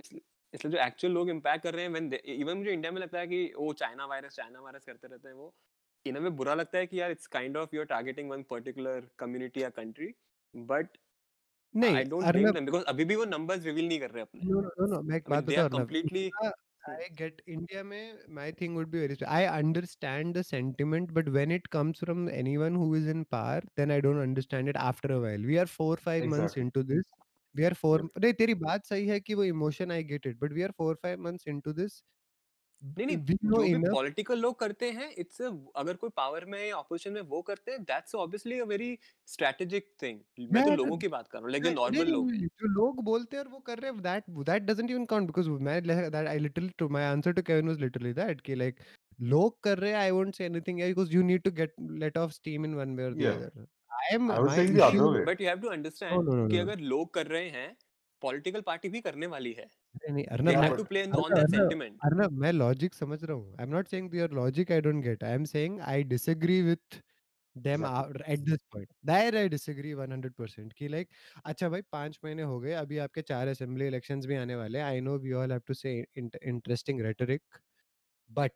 इसलिए जो actual लोग impact कर रहे हैं when even मुझे इंडिया में लगता है कि वो चाइना वायरस चाइना वायरस करते रहते हैं वो इन्हें में बुरा लगता है कि यार it's kind of you are targeting one particular community या कंट्री बट नहीं I don't think them because अभी भी वो नंबर्स रिवील नहीं कर रहे अपने नो नो नो मैं एक बात बता रहा हूं completely I get India mein my thing would be very I understand the sentiment but when it comes from anyone who is in power then I don't understand it after a while we are four five months into this we are four नहीं तेरी बात सही है कि वो emotion I get it but we are four five months into this नहीं नहीं जो भी पॉलिटिकल लोग करते हैं इट्स अगर कोई पावर में या ऑपोजिशन में वो करते हैं that's obviously a very strategic thing मैं तो लोगों की बात कर रहा हूं लाइक जो नॉर्मल लोग हैं जो लोग बोलते हैं और वो कर रहे हैं that that doesn't even count because मैं that I little to my answer to Kevin was literally that कि लाइक लोग कर रहे हैं I won't say anything because you need to get let off steam in one way और the other I am, I was saying the other way. But you have to understand no, no, no, कि no. अगर लोग कर रहे हैं, political party भी करने वाली है. नहीं, Arnav, They have to play on that sentiment. Arnav, मैं logic समझ रहा हूँ. I'm not saying your logic I don't get. I'm saying I disagree with them out at this point. That I disagree one hundred percent कि like अच्छा भाई पांच महीने हो गए, अभी आपके चार असेंबली इलेक्शंस भी आने वाले. I know we all have to say interesting rhetoric, but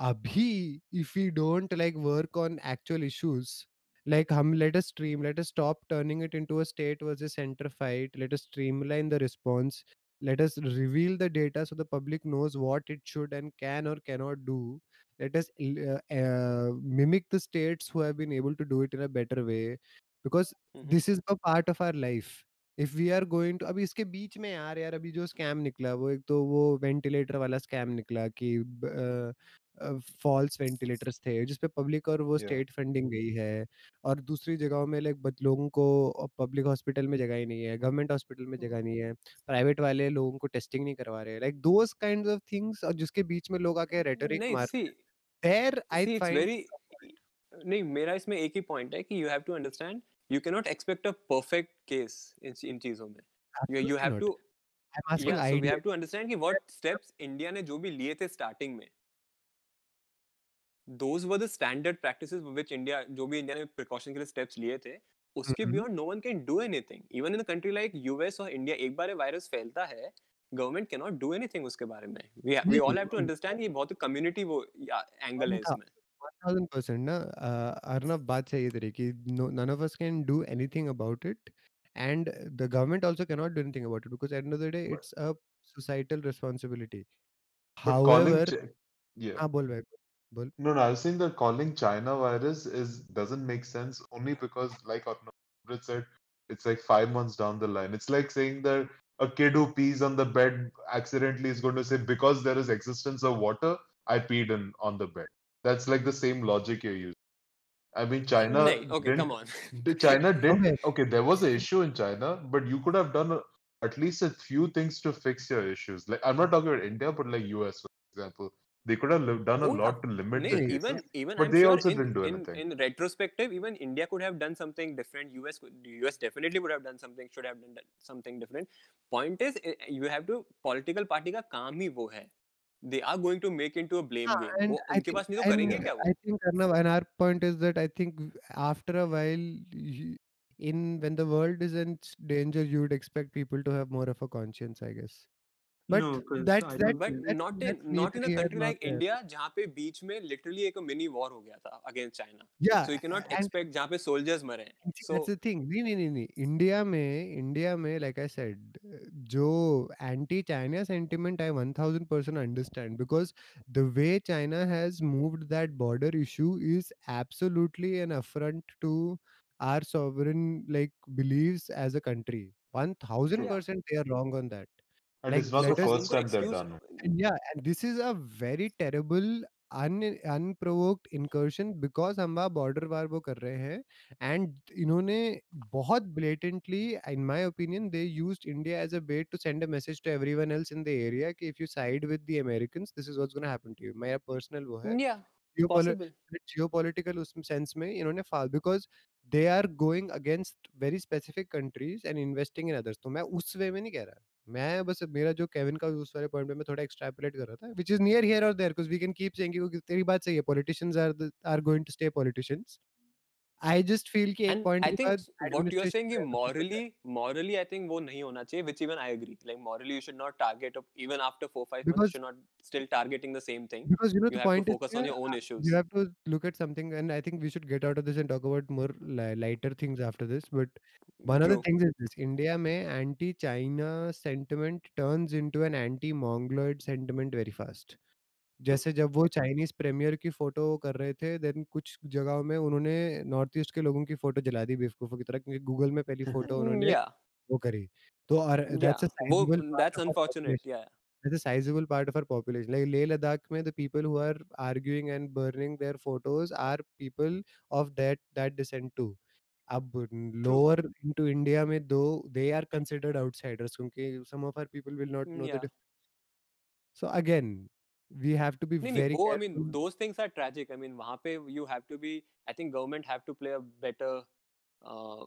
अभी if we don't like work on actual issues, like hum let us stream, let us stop turning it into a state versus center fight. Let us streamline the response. Let us reveal the data so the public knows what it should and can or cannot do. Let us uh, uh, mimic the states who have been able to do it in a better way, because mm-hmm. this is a part of our life. If we are going to, अभी इसके बीच में यार यार अभी जो scam निकला, वो एक तो वो वेंटिलेटर वाला स्कैम निकला कि फॉल्स वेंटिलेटर्स थे जिसपे पब्लिक और वो स्टेट फंडिंग गई है, और दूसरी जगहों में लाइक लोगों को पब्लिक हॉस्पिटल में जगह ही नहीं है, गवर्नमेंट हॉस्पिटल में जगह नहीं है, प्राइवेट वाले लोगों को टेस्टिंग नहीं करवा रहे, like those kinds of things, और जिसके बीच में लोग आके रेटोरिक मारते हैं. देयर आई फाइंड नहीं, मेरा इसमें एक ही पॉइंट है कि you have to understand you cannot expect a perfect case in in cheezon mein. You have to, I'm asking, yeah, so we have to understand ki what steps India ne jo bhi liye the starting mein, those were the standard practices which India, jo bhi India ne precaution ke liye steps liye the, uske mm-hmm. beyond no one can do anything. Even in a country like U S or India, ek baar virus phailta hai, government cannot do anything uske bare mein. We ha- we all have to understand ki bahut community wo angle hai isme. one thousand percent ना अर्नव, बात सही है कि none of us can do anything about it and the government also cannot do anything about it because at the end of the day it's a societal responsibility. But however calling... yeah हाँ बोल भाई बोल. No no I was saying that calling China virus is doesn't make sense only because like Arnav said it's like five months down the line. It's like saying that a kid who pees on the bed accidentally is going to say because there is existence of water I peed in on the bed. That's like the same logic you use. I mean, China. Nay, okay, didn't, come on. China did. Okay, there was an issue in China, but you could have done a, at least a few things to fix your issues. Like I'm not talking about India, but like U S, for example, they could have done a oh, lot to limit nay, the cases, even, even but I'm they sure also in, didn't do in, anything. In retrospective, even India could have done something different. U S, could, U S definitely would have done something. Should have done something different. Point is, you have to political party का काम ही वो है. They are going to make into a blame ah, game. वो उनके पास नहीं तो करेंगे क्या वो? I think Arnav, and our point is that I think after a while, in when the world is in danger, you would expect people to have more of a conscience, I guess. But no, that's that. But that, not that, in not in a country like there. India, जहाँ पे बीच में literally एक mini war हो गया था against China. Yeah. So you cannot and, expect जहाँ पे soldiers मरे. So that's the thing. नहीं नहीं नहीं नहीं. India में India में like I said, जो anti-China sentiment I one thousand percent understand because the way China has moved that border issue is absolutely an affront to our sovereign like beliefs as a country. one thousand percent they are wrong on that. And like, it's not the first time they've done it. Yeah, and this is a very terrible, un, unprovoked incursion because हम वहाँ border war वो कर रहे हैं and इन्होंने बहुत blatantly, in my opinion, they used India as a bait to send a message to everyone else in the area कि if you side with the Americans, this is what's going to happen to you. मेरा personal वो है. Yeah, possible. Geopolitical उस sense में इन्होंने फाल because they are going against very specific countries and investing in others. तो मैं उस way में नहीं कह रहा. मैं बस मेरा जो केविन का उस वाले पॉइंट पे मैं थोड़ा एक्सट्रैपोलेट कर रहा था व्हिच इज नियर हियर और there because we can keep saying कि तेरी बात सही है, politicians are are going to stay politicians. I just feel कि एक पॉइंट के बाद व्हाट यू आर सेइंग कि मॉरली मॉरली आई थिंक वो नहीं होना चाहिए, which even I agree. Like morally you should not target even after four five months, should not still targeting the same thing because you know the point is focus on your own issues. You have to look at something and I think we should get out of this and talk about more lighter things after this, but one of the things is this. India mein anti-China sentiment turns into an anti-Mongoloid sentiment very fast. जैसे जब वो Chinese premiere की photo कर रहे थे, then कुछ जगहों में उन्होंने नॉर्थ ईस्ट के लोगों की फोटो जला दी बेवकूफों की तरह, क्योंकि गूगल में पहली फोटो उन्होंने yeah. वो करी तो और that's a sizable that's unfortunate yeah that's a sizable part of our population. Like Leh Ladakh mein the people who are arguing and burning their photos are people of that that descent too. अब lower into India में दो they are considered outsiders क्योंकि some of our people will not know the difference. So again we have to be no, very no, oh, I mean those things are tragic. I mean wahan pe you have to be, I think government have to play a better uh,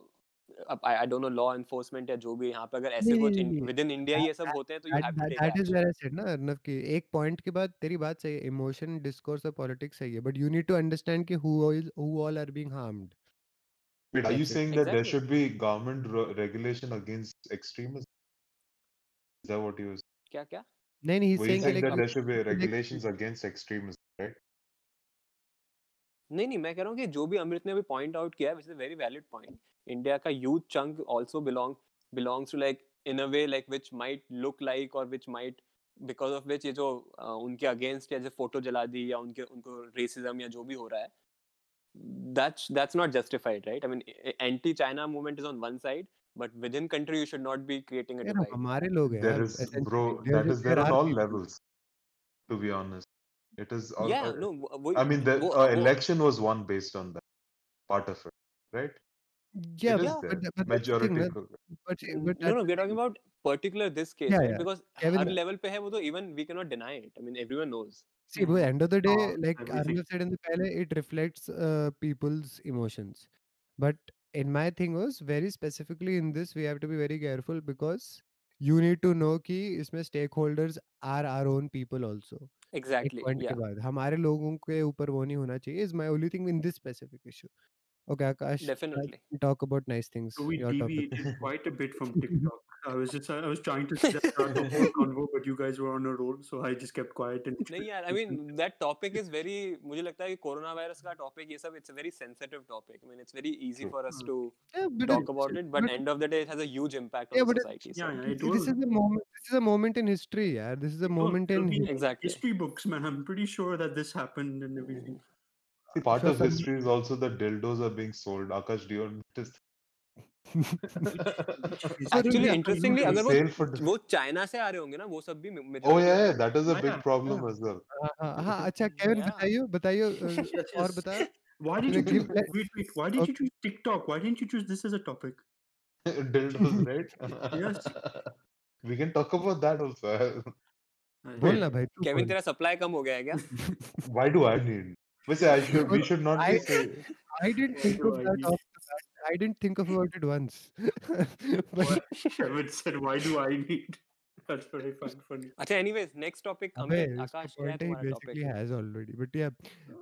I don't know law enforcement या जो भी यहाँ पे अगर ऐसे कुछ within India ये सब होते हैं तो you have to take that is where I said ना अर्नव की एक point के बाद तेरी बात सही है emotion discourse और politics सही है but you need to understand कि who all who all are being harmed. Wait, are you saying that there should be government regulation against extremism? Is that what you were saying? क्या क्या? नहीं नहीं he's saying that there should be regulations against extremism, right? नहीं नहीं मैं कह रहा हूँ कि जो भी अमृत ने अभी पॉइंट आउट किया है which is a very valid point. India ka youth chunk also belong belongs to like in a way like which might look like or which might because of which ये जो uh, उनके against या जो photo जला दी या उनके उनको racism या जो भी हो रहा है that's that's not justified right I mean anti-China movement is on one side but within country you should not be creating a divide. हमारे लोग हैं there is bro that is there at all levels to be honest it is all, yeah, all, no, I mean the uh, election was one based on that part of it right. Yeah, yeah but, but majority thing, but, but, but no, no, we're talking about particular this case yeah, right? yeah. because Kevin, our level pe hai wo to even we cannot deny it. I mean, everyone knows. See, at the end of the day, oh, like Arnav said in the pehle, it reflects uh, people's emotions. But in my thing was very specifically in this, we have to be very careful because you need to know ki isme stakeholders are our own people also. Exactly. Yeah. के बाद हमारे लोगों के ऊपर वो नहीं होना चाहिए. Is my only thing in this specific issue. Okay, Akash. Definitely. Talk about nice things. So we deviated quite a bit from TikTok. I was just, I was trying to step out the whole convo, but you guys were on a roll, so I just kept quiet. And... No, yeah, I mean that topic is very. मुझे लगता है कि coronavirus का topic ये सब, it's a very sensitive topic. I mean, it's very easy for us to yeah, talk it, about it, but, but end of the day, it has a huge impact on yeah, society. It, so. Yeah, yeah. It this is a moment. This is a moment in history, yeah. This is a moment in exactly history books, man. I'm pretty sure that this happened and everything. See, part sure, of history is also that dildos are being sold. Akash, do you understand? Actually, interestingly, अगर वो वो China से आ रहे होंगे ना, वो सब भी Oh yeah, that is a big problem as well. हाँ, अच्छा, Kevin, बताइयो, बताइयो और बताओ. Why did you choose? Wait, wait. Why did you choose TikTok? Why didn't you choose this as a topic? Dildos, right? Yes. We can talk about that also. बोलना भाई. Kevin, तेरा supply कम हो गया है क्या? Why do I need? वैसे I should we should not I, say I didn't think of that off the bat. I didn't think of about it once. But Kevin said, why do I need? That's very fun, funny. Okay, anyways, next topic. Amrit, Akash, basically topic. Has already. But yeah,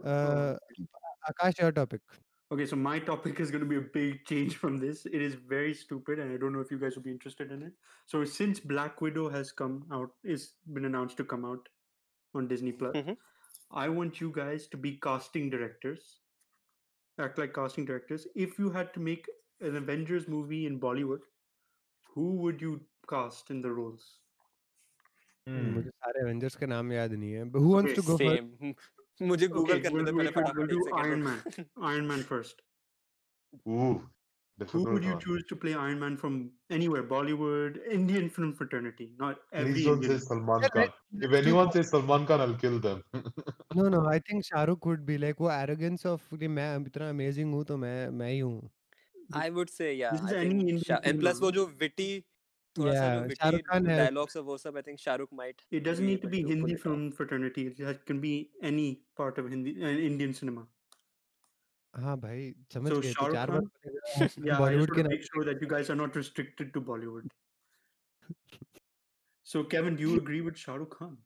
uh, Akash, your topic. Okay, so my topic is going to be a big change from this. It is very stupid, and I don't know if you guys will be interested in it. So since Black Widow has come out, it's been announced to come out on Disney Plus. Mm-hmm. I want you guys to be casting directors, act like casting directors. If you had to make an Avengers movie in Bollywood, who would you cast in the roles? मुझे सारे Avengers के नाम याद नहीं हैं. Who wants to go first? मुझे Google करने दो पहले फटाफट. We'll do Iron Man. Iron Man first. Ooh. Who would you choose to play Iron Man from anywhere? Bollywood, Indian film fraternity, not every. Please don't Indian. Say Salman yeah, Khan. If anyone says Salman Khan, I'll kill them. no, no, I think Shah Rukh would be like, वो arrogance of कि मैं इतना amazing हूँ तो मैं मैं ही हूँ. I would say yeah. This is I any think Shah, and plus वो जो witty, थोड़ा yeah, सा witty dialogues वो सब, I think Shah Rukh might. It doesn't need to be Hindi film fraternity. It can be any part of Hindi uh, Indian cinema. हाँ भाई समझ गए तो चार बार बॉलीवुड के make sure that you guys are not restricted to Bollywood. So Kevin, do you agree with Shah Rukh Khan?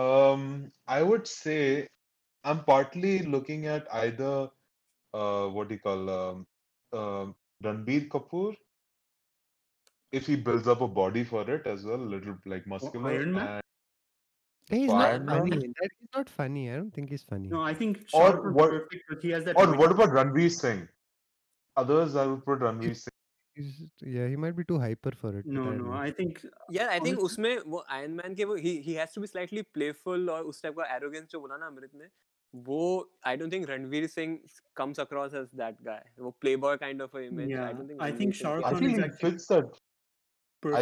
Um, I would say I'm partly looking at either uh, what do you call um, uh, Ranbir Kapoor if he builds up a body for it as well, a little like muscular. Oh, Iron Man? And he's not funny. That is not funny. I don't think he's funny. No, I think. Or what? He has that. Or movie. What about Ranveer Singh? Others, I would put Ranveer Singh. He's, yeah, he might be too hyper for it. No, no, I think. Yeah, I think उसमें वो Iron Man के वो he he has to be slightly playful और उस type का arrogance जो बोला ना अमृत ने वो I don't think Ranveer Singh comes across as that guy. वो playboy kind of a image. Yeah, I don't think. I think Shah Rukh Khan exactly fits that.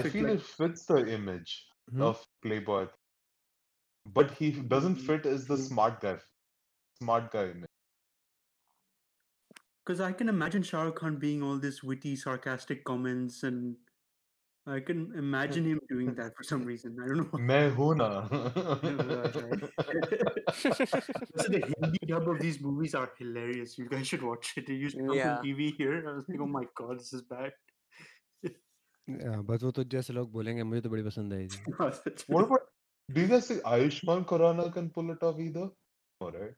I feel it fits the image mm-hmm. of playboy. But he doesn't fit as the smart guy. Smart guy. Because I can imagine Shah Rukh Khan being all this witty, sarcastic comments and I can imagine him doing that for some reason. I don't know. मैं हूँ ना. The Hindi dub of these movies are hilarious. You guys should watch it. It used to come on T V here. I was like, oh my god, this is bad. Yeah, but वो तो जैसे लोग बोलेंगे मुझे तो बड़ी पसंद आई थी. What about? Do you guys think Ayushman Khurrana can pull it off either? All right.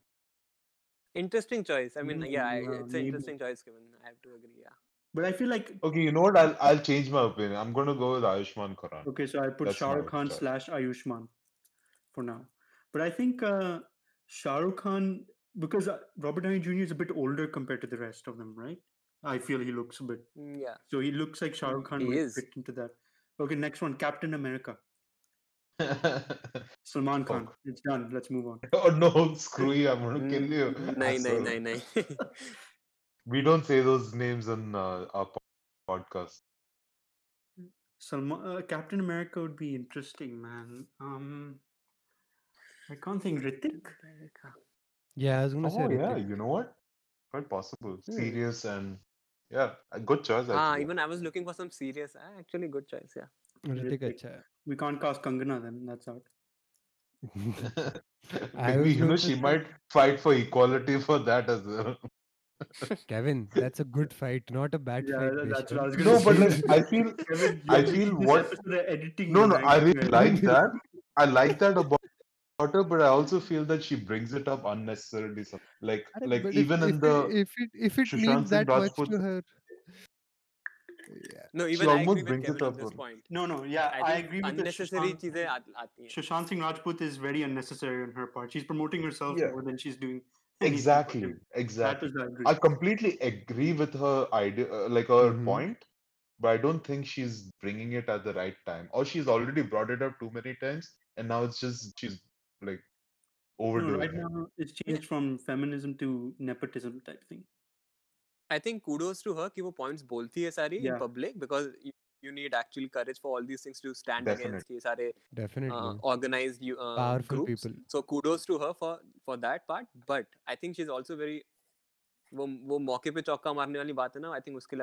Interesting choice. I mean, mm, yeah, yeah, it's an interesting choice, Kevin. I have to agree. Yeah. But I feel like okay, you know what? I'll I'll change my opinion. I'm going to go with Ayushman Khurrana. Okay, so I put Shah Rukh Khan slash Ayushman for now. But I think uh, Shah Rukh Khan, because Robert Downey Junior is a bit older compared to the rest of them, right? I feel he looks a bit. Yeah. So he looks like Shah Rukh Khan would fit into that. Okay, next one, Captain America. Salman Khan. Oh. It's done. Let's move on. Oh no! Screw you! I'm gonna kill you. No! No! No! No! We don't say those names on uh, our podcast. Salman, uh, Captain America would be interesting, man. Um, I can't think. Ritik. Yeah, I was gonna oh, say. Oh yeah, Ritik. You know what? Quite possible. Hmm. Serious and yeah, a good choice. Actually. Ah, even I was looking for some serious. Ah, actually, good choice. Yeah. Ritik, Ritik. We can't cast Kangana then. That's out. I Maybe, you know she might fight for equality for that as well. Kevin, that's a good fight, not a bad yeah, fight. That's what I was no, say. But like, I feel, Kevin, I feel what. No, no, I really like that. I like that about her, but I also feel that she brings it up unnecessarily. Like, Arre, like even if, in if the it, if it if it means that much to her. Yeah. No, even I agree with Kevin at this point. No, no, yeah, I, I agree with unnecessary चीजें आती हैं. Sushant Singh Rajput is very unnecessary on her part. She's promoting herself yeah. more than she's doing. Exactly, exactly. That is, I, I completely agree with her idea, uh, like her mm-hmm. point, but I don't think she's bringing it at the right time, or she's already brought it up too many times, and now it's just she's like overdoing. No, right it. Now, it's changed from feminism to nepotism type thing. I think kudos to her कि वो points बोलती है सारी in public because you, you need actual courage for all these things to stand Definitely. against ये सारे uh, organized uh, powerful groups. People. So kudos to her for for that part. But I think she's also very वो वो मौके पे चौका मारने वाली बात है ना. I think उसके लिए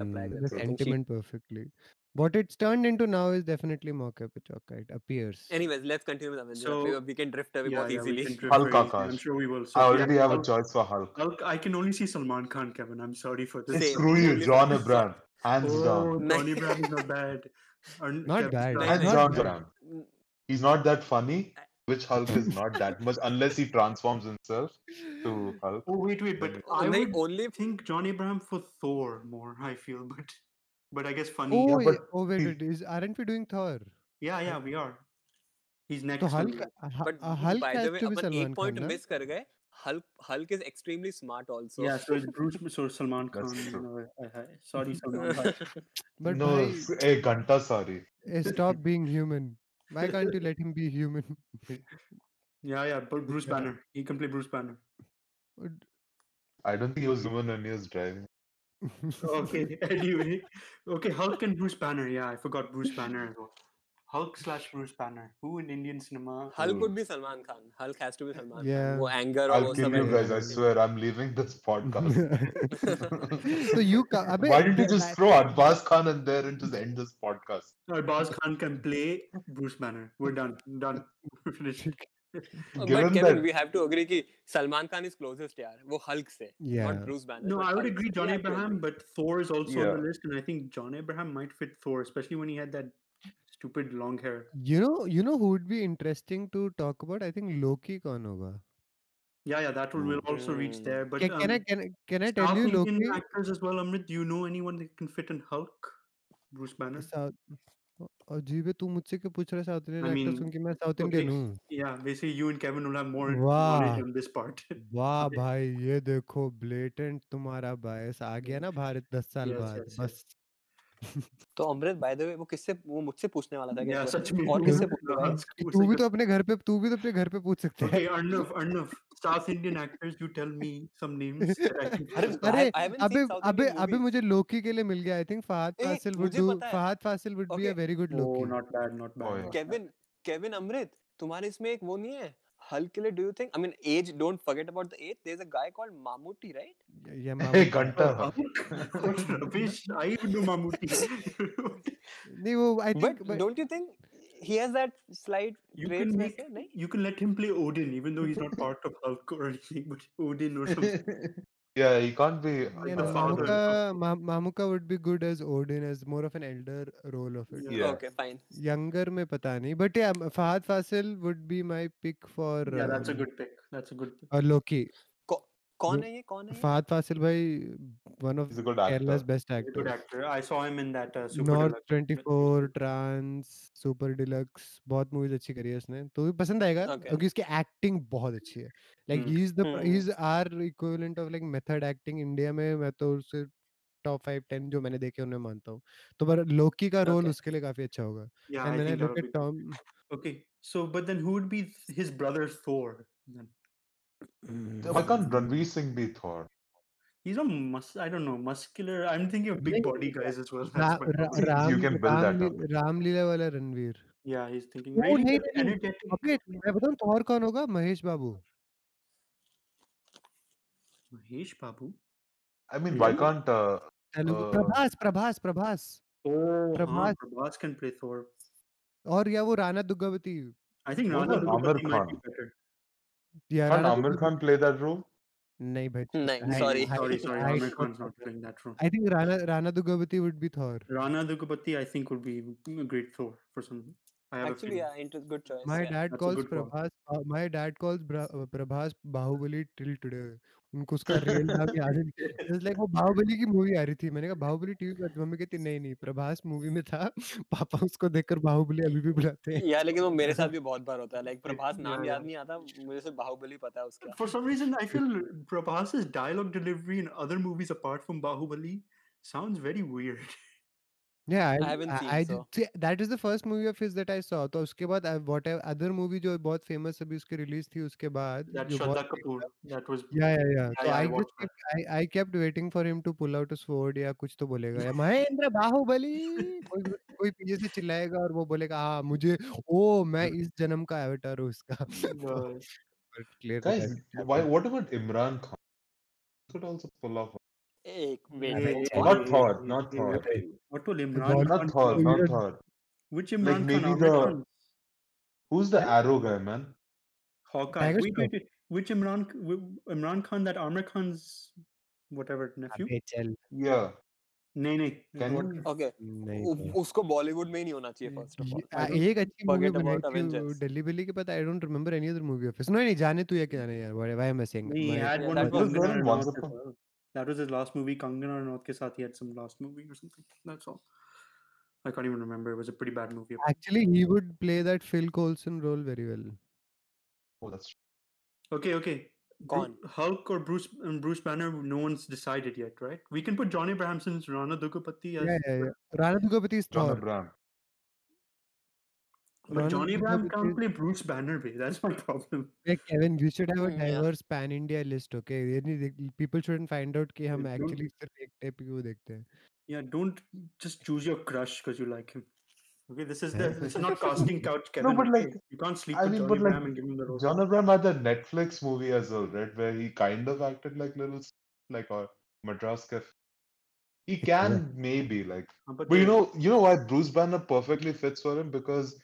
apply करती है. That's sentiment perfectly. What it's turned into now is definitely mockup. It appears. Anyways, let's continue with Avengers. So, we can drift away yeah, more yeah, easily. Hulk, Akash. I'm sure we will. So, I already yeah, have Hulk. a choice for Hulk. Hulk. I can only see Salman Khan, Kevin. I'm sorry for this. Same. Screw you, John Abraham. Hands oh, down. Johnny Abraham is not bad. Not bad. Hands down, Abraham. He's not that funny. Which Hulk is not that much unless he transforms himself to Hulk. Oh wait, wait. But I would only think John Abraham for Thor more. I feel, but. But I guess funny. Oh, yeah, but oh wait, wait, is aren't we doing Thor? Yeah, yeah, we are. He's next. So Hulk, but uh, Hulk by has the way, to be Salman eight point Khan, miss kar gaye. Hulk, Hulk is extremely smart also. Yeah, so it's Bruce, so Salman Khan. No, sorry, Salman Khan. But no, a ghanta sorry. Stop being human. Why can't you let him be human? yeah, yeah, but Bruce Banner. He can play Bruce Banner. I don't think he was human when he was driving. okay, anyway. Okay, Hulk and Bruce Banner. Yeah, I forgot Bruce Banner as well. Hulk slash Bruce Banner. Who in Indian cinema? Hulk would be Salman Khan. Hulk has to be Salman yeah. Khan. Wo anger I'll or kill you guys. I swear, I'm leaving this podcast. so you ca- Abhi, Why didn't you just throw Arbaz Khan in there and just end this podcast? Arbaz Khan can play Bruce Banner. We're done. Done. We're finished. But Kevin, that... we have to agree that Salman Khan is closest, yaar. Wo Hulk se, yeah. not Bruce Banner. No, I would Hulk. agree John Abraham, but Thor is also yeah. on the list, and I think John Abraham might fit Thor, especially when he had that stupid long hair. You know, you know who would be interesting to talk about? I think Loki kaun hoga. Yeah, yeah, that will mm. also reach there. But can, um, can I can, can I tell South you Indian Loki actors as well, Amrit? Do you know anyone that can fit in Hulk, Bruce Banner? South... अजीब है तू मुझसे क्यों पूछ रहा है south Indian actor सुन के मैं साउथ इंडियन हूं या basically you and Kevin will have more knowledge on this part वाह भाई ये देखो ब्लेटेंट तुम्हारा बायस आ गया ना भारत दस साल बाद बस तो अमृत बाय द वे वो किससे वो मुझसे पूछने वाला था क्या सच में और किससे पूछ रहा है तू भी तो अपने घर पे तू भी तो अपने घर पे पूछ सकता है Arnav Arnav South Indian actors you tell me some names अरे अबे अबे अबे मुझे लोकी के लिए मिल गया I think Fahadh Faasil would do Fahadh Faasil would be a very good Loki not bad not bad Kevin Kevin Amrit तुम्हारे इसमें एक वो नहीं है Hulk के लिए do you think? I mean, age. Don't forget about the age. There's a guy called Mammootty, right? Yeah, Mammootty. Hey, Gunter. Rubbish. I would do Mammootty. No, I think. But, but don't you think he has that slight trait? You, no? You can let him play Odin, even though he's not part of Hulk or anything, but Odin or something. Yeah, he can't be. Yeah, no, Mamuka, Ma- Mamuka would be good as Odin, as more of an elder role of it. Yeah. Yeah. Okay, fine. Younger, mein pata nahi. But yeah, Fahad Fasil would be my pick for. Yeah, that's um, a good pick. That's a good pick. Or Loki. Ko- Who, hai ye, hai Fahad Fasil bhai, one of Kerala's best actors. He's a good actor. I saw him in that uh, Super North Deluxe. twenty-four, Trans, Super Deluxe. बहुत movies अच्छी करी है उसने. तो भी पसंद आएगा क्योंकि उसकी acting बहुत अच्छी है. Like he's the he's our equivalent of like method acting India में. मैं तो उसे top five ten जो मैंने देखे उन्हें मानता हूँ. तो पर Loki का role उसके लिए काफी अच्छा होगा. And then I look at Tom. Okay, so but then who would be his brother Thor? Why can't Ranveer Singh be Thor? He's a mus- I don't know, muscular. I'm thinking of big body guys as well. Ra- Ra- Ram, you can build Ram, that up. Ram Leela wala Ranveer. Yeah, he's thinking. Oh, right, he's energetic. Okay, I बताऊँ Thor कौन होगा? Mahesh Babu. Mahesh Babu. I mean, why can't? Uh, uh, Prabhas, Prabhas, Prabhas. Oh, Prabhas. Haan, Prabhas can play Thor. और या वो Rana Dugavati. I think Rana Dugavati might be better. Yeah, can Amir Khan play that role? No, bhai. No, sorry. I, sorry, sorry. Amir Khan's not playing that role. I think Rana Rana Dugavati would be Thor. Rana Dugavati, I think, would be a great Thor for some. I have Actually, a yeah, it's a good choice. My yeah. dad That's calls Prabhas. Uh, my dad calls Bra- uh, Prabhas Bahubali till today. उनको उसका real नाम याद नहीं. It's like वो बाहुबली की movie आ रही थी. मैंने कहा बाहुबली टीवी पर. मम्मी कहती नहीं नहीं प्रभास मूवी में था. पापा उसको देखकर बाहुबली अभी भी बुलाते हैं. यार लेकिन वो मेरे साथ भी बहुत बार होता है. Like प्रभास नाम याद नहीं आता. मुझे सिर्फ बाहुबली पता है उसका. For some reason, I feel Prabhas's dialogue delivery in other movies apart from Bahubali sounds very weird. Yeah, I, I haven't I, seen I, so. I, that is the first movie of his that I saw. तो उसके बाद whatever other movie जो बहुत famous अभी उसके release थी उसके बाद. That Shraddha Kapoor. That was. Yeah, yeah, yeah. So yeah, I, I just kept, I, I kept waiting for him to pull out a sword या कुछ तो बोलेगा. महेंद्र बाहुबली. कोई पीछे से चिल्लाएगा और वो बोलेगा हाँ मुझे ओ मैं इस जन्म का अवतार हूँ इसका. Guys, why? What about Imran Khan? Could also pull off. Hey, wait, hey, wait, not wait, Thor, wait, not wait, Thor. Wait, what will Imran Not Khan Thor, not Thor. Which Imran like Khan? The, who's the yeah. arrow guy, man? Hawkeye. Wait, wait, wait. Which Imran Imran Khan, that Amrit Khan's whatever nephew? Yeah. नहीं नहीं okay उसको बॉलीवुड में ही नहीं होना चाहिए first of all एक अच्छी movie बनाई दिल्ली बिल्ली के पता I don't remember any other movie of इस नहीं नहीं जाने तू ये क्या नहीं यार व्हाई एम आई सेइंग नहीं यार one That was his last movie. Kangana Ranaut ke saath he had some last movie or something. That's all. I can't even remember. It was a pretty bad movie. Actually, he would play that Phil Coulson role very well. Oh, that's true. Okay, okay. Gone. Hulk or Bruce and Bruce Banner, no one's decided yet, right? We can put John Abrahamson's Rana Dugapati as... Yeah, yeah, yeah. Rana Dugapati is Thor. John Abraham. But John Abraham can't play Bruce Banner, bhai. That's my problem. Hey, Kevin, you should have a diverse yeah. pan-India list, okay? People shouldn't find out that we actually just type you dekhte hain. Yeah, don't just choose your crush because you like him. Okay, this is the this is not casting couch, Kevin. No, but like you can't sleep I with mean, John Abraham like, and give him the role. John Abraham had that Netflix movie as well, right? Where he kind of acted like little like a Madras Cafe. He can yeah. maybe like, but, but you know, you know why Bruce Banner perfectly fits for him because.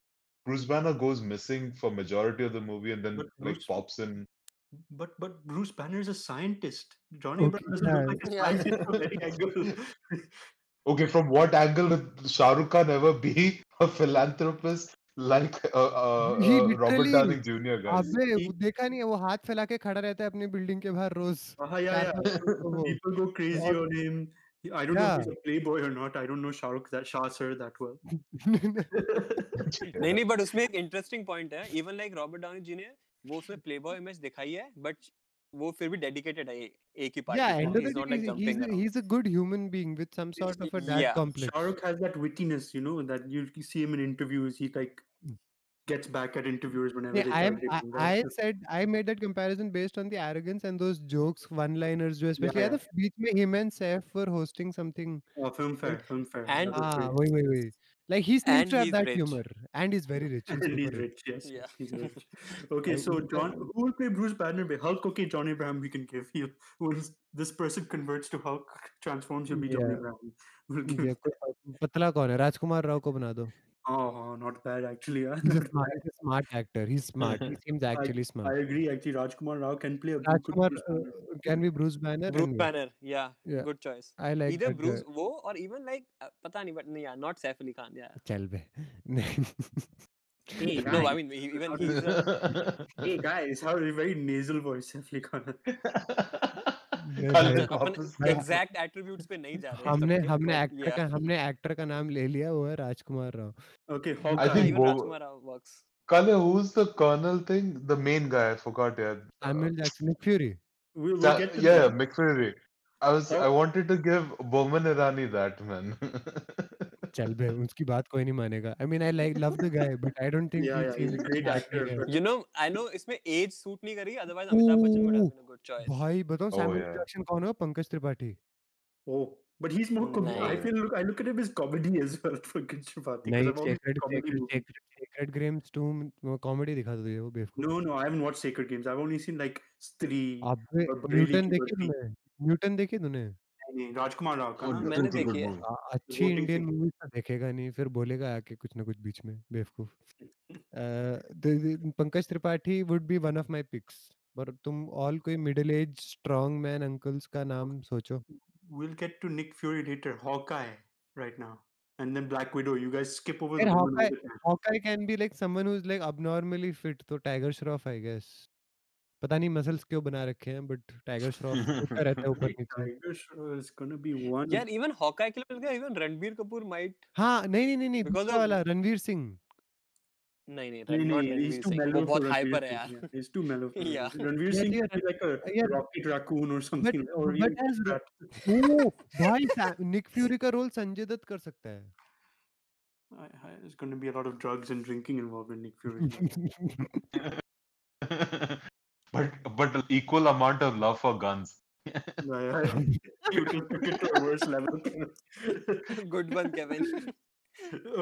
Bruce Banner goes missing for majority of the movie and then but like Bruce, pops in. But but Bruce Banner is a scientist. John Abraham doesn't look like a scientist from any angle. Okay, from what angle would Shah Rukh Khan ever be a philanthropist like uh, uh, uh, Robert Downey Jr. guys? आपने देखा नहीं है वो हाथ फैला के खड़ा रहता है अपनी बिल्डिंग के बाहर रोज. हाँ यार people go crazy on him. I don't yeah. know if he's a playboy or not. I don't know Shah Rukh that Shah sir that well. नहीं नहीं but उसमें एक interesting point है. Even like Robert Downey Jr. वो उसमें playboy image दिखाई है but वो फिर भी dedicated है एक ही party. Yeah, he's not like jumping around. He's a good human being with some sort of a dad yeah. complex. Shah Rukh has that wittiness, you know, that you see him in interviews. He like gets back at interviewers whenever yeah, they do I, I, I said I made that comparison based on the arrogance and those jokes one-liners especially at the beach mein him and Saif were hosting something oh, film fair film fair and ah, wait, wait, wait. Like he seems and to have that rich. humor, and he's very rich. He's and he's rich, yes. Yeah. He's rich. Okay, so John, who will play Bruce Banner? Hulk, okay, John Abraham, we can give you. When this person converts to Hulk, transforms, he'll be yeah. John Abraham. We'll give yeah. him. Patla kaun hai? Rajkumar Rao ko bana do. Oh, not bad actually. Yeah. He's, a smart, he's a smart actor. He's smart. He seems actually I, smart. I agree. Actually, Rajkumar Rao can play. A Rajkumar uh, can be Bruce Banner. Bruce Banner. Yeah. yeah. Good choice. I like either Bruce guy. Wo or even like uh, pata nahi, but yeah, not Saif Ali Khan. Yeah. Chalbe. Hey, no, I mean even he's. A... hey guys, how a very nasal voice Saif Ali Khan. Exact attributes पे नहीं जा रहे हमने हमने actor का हमने actor का नाम ले लिया वो है राजकुमार Rao okay I think Rajkumar Rao works कल who is the colonel thing the main guy I forgot यार Emil Jackson Nick Fury we will get to या Nick Fury I was I wanted to give Boman Irani that man चल बे उसकी बात कोई नहीं मानेगा I mean I like love the guy but I don't think he is a great actor you know I know इसमें age suit नहीं कर रही otherwise Amitabh Bachchan would have been a good choice भाई बताओ सैमुअल जैक्सन कौन है पंकज त्रिपाठी ओ but he is more comedy I feel look I look at him is comedy as well Pankaj Tripathi Sacred Sacred Games टू comedy दिखा दो ये वो बेवकूफ no no I haven't watched Sacred Games I have only seen like Stree Newton देखी तूने Newton देखी तूने नहीं राजकुमार राव का मैंने देखी है अच्छी इंडियन मूवीज तो देखेगा नहीं फिर बोलेगा आके कुछ ना कुछ बीच में बेवकूफ Pankaj Tripathi would be one of my picks पर तुम ऑल कोई middle age strong man uncles का नाम सोचो will get to Nick Fury later Hawkeye right now and then Black Widow you guys skip over the Hawkeye, Hawkeye can be like someone who's like abnormally fit so Tiger Shroff I guess पता नहीं muscles क्यों बना रखे हैं but tiger Shroff ऊपर रहता है ऊपर नीचे Tiger Shroff is gonna be one यार इवन हॉकाई के लिए इवन रणबीर कपूर माइट हां नहीं नहीं नहीं बिकॉज़ वाला रणवीर सिंह नहीं नहीं रणवीर सिंह वो बहुत हाइपर है यार is too mellow Ranveer Singh is like a rocket raccoon और समथिंग और वो भाई निक फ्यूरी का रोल संजय दत्त कर सकता है there's going to be a lot of drugs and drinking involved in Nick Fury but but equal amount of love for guns you can pick it to the worst level good one Kevin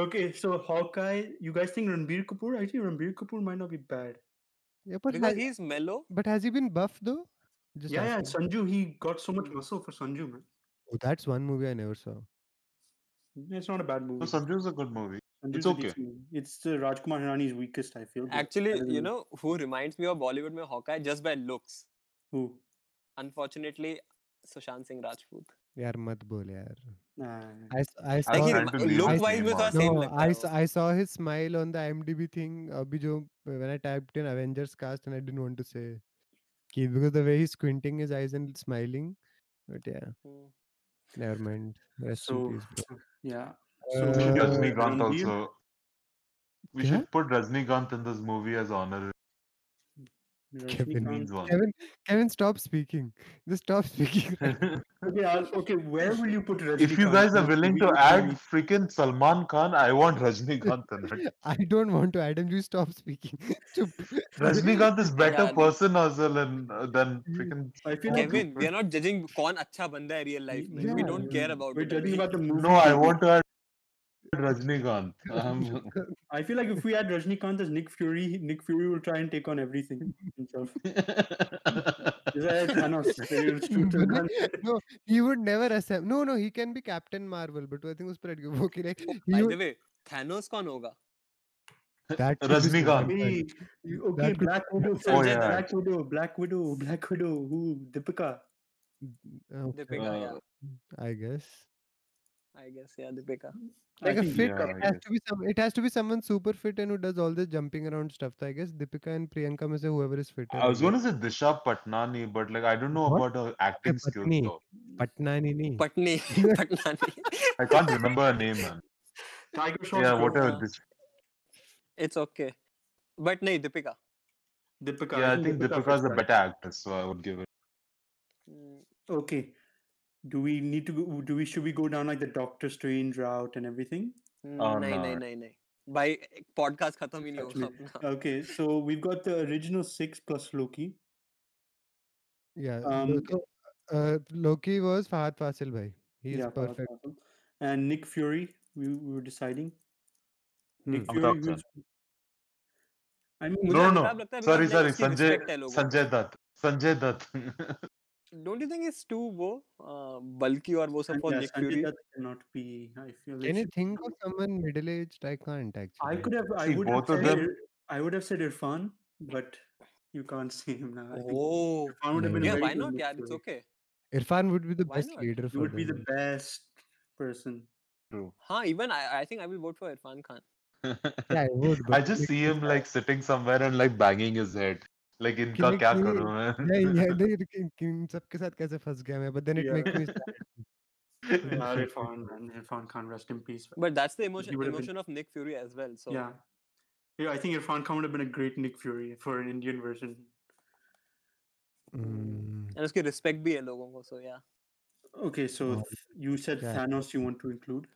okay so Hawkeye you guys think Ranbir Kapoor actually Ranbir Kapoor might not be bad yeah but because has, he's mellow but has he been buff though Just yeah yeah Sanju he got so much muscle for Sanju man oh that's one movie I never saw it's not a bad movie so Sanju's a good movie It's okay. It's uh, Rajkumar Hirani's weakest, I feel. Actually, you know, who reminds me of Bollywood mein Hawkeye just by looks? Who? Unfortunately, Sushant Singh Rajput. Yaar, mat bol yaar. I I saw like he, look wise was the same. No, I I saw his smile on the IMDb thing. Abhi jo when I typed in Avengers cast and I didn't want to say, ki because the way he's squinting his eyes and smiling, but yeah, hmm. never mind. Rest so, in peace, bro. Yeah. So uh, Rajnikanth also. We yeah? should put Rajnikanth in this movie as honorary. Kevin means one. Kevin, Kevin, stop speaking. Just stop speaking. okay, I'll, okay. Where will you put Rajnikanth? If you guys are willing to add freaking Salman Khan, I want Rajnikanth in it. I don't want to add him. You stop speaking. Rajnikanth is better yeah, person also than uh, than freaking. I feel Kevin, we are not judging kaun acha banda hai real life. Yeah, we don't yeah. care about. We're judging about the movie. No, I want to add. Rajnikant. Um, I feel like if we add Rajnikant as Nick Fury, Nick Fury will try and take on everything himself. no, he would never accept. No, no, he can be Captain Marvel, but I think us pe adke wo ki like. By the way, Thanos kaun hoga? That Rajnikant. Hey, okay, that Black Widow. Oh, yeah. Black Widow. Black Widow. Black Widow. Who? Deepika. Okay. Deepika. Uh, yeah. I guess. I guess yeah, Deepika. Like I a fit, yeah, it has to be some. It has to be someone super fit and who does all the jumping around stuff. So I guess Deepika and Priyanka, mein se whoever is fit. I was going to say Disha Patnani, but like I don't know what? about her acting skills though. Patnani, nahi. Patni, Patnani. I can't remember her name, man. Tiger Shroff. Yeah, whatever. This. It's okay, but nahi Deepika. Deepika. Yeah, I think Deepika is a better actress, so I would give it. Okay. Do we need to go, do we should we go down like the Doctor Strange route and everything? No, no, no, no. By podcast khatam hi nahi hoga. Okay, so we've got the original six plus Loki. Yeah. Um, uh, Loki was Fahad Fasil bhai. He is yeah, perfect. And Nick Fury, we, we were deciding. Nick Fury will I mean मुझे खराब लगता है। Sorry sorry Sanjay Sanjay Dutt Sanjay Dutt Don't you think it's too wo uh, bulky or wo some for Nick Fury? That cannot be. I feel. Can you think of someone middle aged? I can't actually. I could have. I See, would have said. Them... I would have said Irfan, but you can't see him now. Oh, Irfan would have been yeah. Why not? Yeah, it's okay. Irfan would be the why best not? leader. He would them. be the best person. True. Huh? Even I, I think I will vote for Irfan Khan. yeah, I would. I just see him like sitting somewhere and like banging his head. Like इनका क्या करूं मैं? नहीं यार नहीं किन सबके साथ कैसे फंस गया मैं? But then it makes me sad. Irfan and Irfan Khan rest in peace. But that's the emotion emotion of Nick Fury as well. So yeah, yeah. I think Irfan Khan would have been a great Nick Fury for an Indian version. And उसके respect भी है लोगों को so yeah. Okay, so you said Thanos you want to include.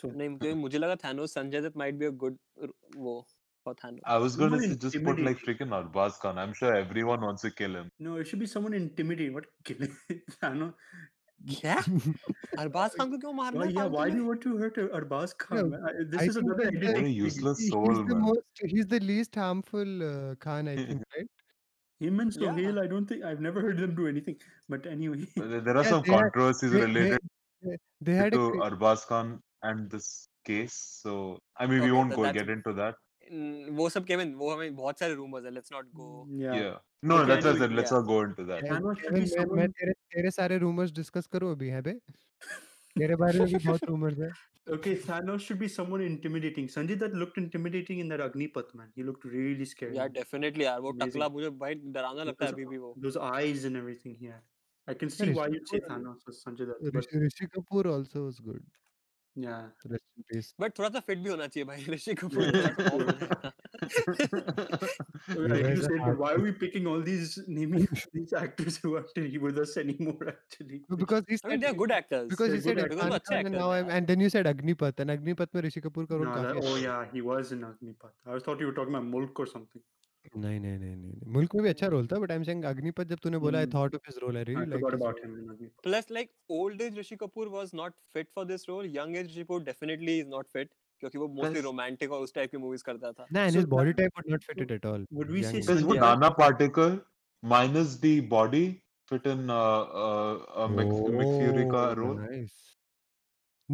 So नहीं मुझे लगा Thanos Sanjay Dutt might be a good वो. I was going someone to just put like freaking Arbaz Khan. I'm sure everyone wants to kill him. No, it should be someone intimidating. What killing? Thanos? Yeah. Arbaz Khan को क्यों मारना? Why, yeah, why do you want to hurt Arbaz Khan? No, I, this I is another really useless he, soul. He's the, most, he's the least harmful uh, Khan, I think, right? Him and Sohail, yeah. I don't think I've never heard them do anything. But anyway, there are yeah, some controversies had, related they, they had to a, Arbaz Khan and this case. So I mean, okay, we won't so go get into that. वो सब Kevin वो हमें बहुत सारे rumours है let's not go या no let's not let's not go into that मैं तेरे तेरे सारे रूमर्स डिस्कस करूं अभी है बे तेरे बारे में भी बहुत रूमर्स है okay Thanos should be someone intimidating. Sanjay Dutt looked intimidating in that Agnipath man. He looked really scary. Yeah, definitely यार वो टकला मुझे भाई डरावना लगता है अभी भी वो those eyes and everything here. I can see why you say Thanos was Sanjay Dutt. Rishi Kapoor also was good. Yeah, rest in peace. But थोड़ा सा फिट भी होना चाहिए भाई Rishi Kapoor. You said why are we picking all these naming these actors who are actually with us anymore actually? Because these I mean, they're good actors. Because they're you said Agnipath and, and now I'm, and then you said Agnipath and Agnipath में ऋषि कपूर का role काफी. Oh yeah, he was in Agnipath. I thought you were talking about Mulk or something. नहीं नहीं नहीं नहीं मुल्क में भी अच्छा रोल था but I am saying Agneepath जब तूने बोला I thought of his role I really like plus like old age Rishi Kapoor was not fit for this role young age Rishi Kapoor definitely is not fit क्योंकि वो मोस्टली रोमांटिक और उस type की movies करता था ना his body type would not fit it at all would we say वो Nana Patekar minus the body fit in Nick Fury का रोल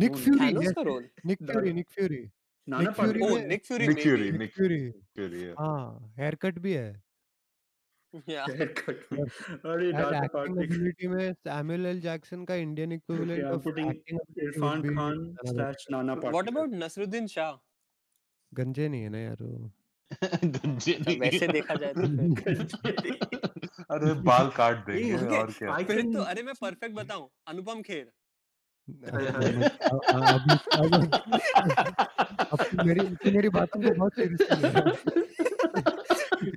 निक फ्यूरी का role Nick Fury Nick Fury Nana Patekar oh Nick Fury Nick Fury Nick Fury हां hair cut भी है या hair cut अरे नाना पार्टिकल में Samuel L Jackson का Indian equivalent of Irrfan Khan slash Nana Patekar what about Naseeruddin Shah गंजे नहीं है ना यार वो गंजे नहीं वैसे देखा जाए तो अरे बाल काट देंगे और क्या फिर तो अरे मैं परफेक्ट बताऊं अनुपम खेर मेरी बातों को बहुत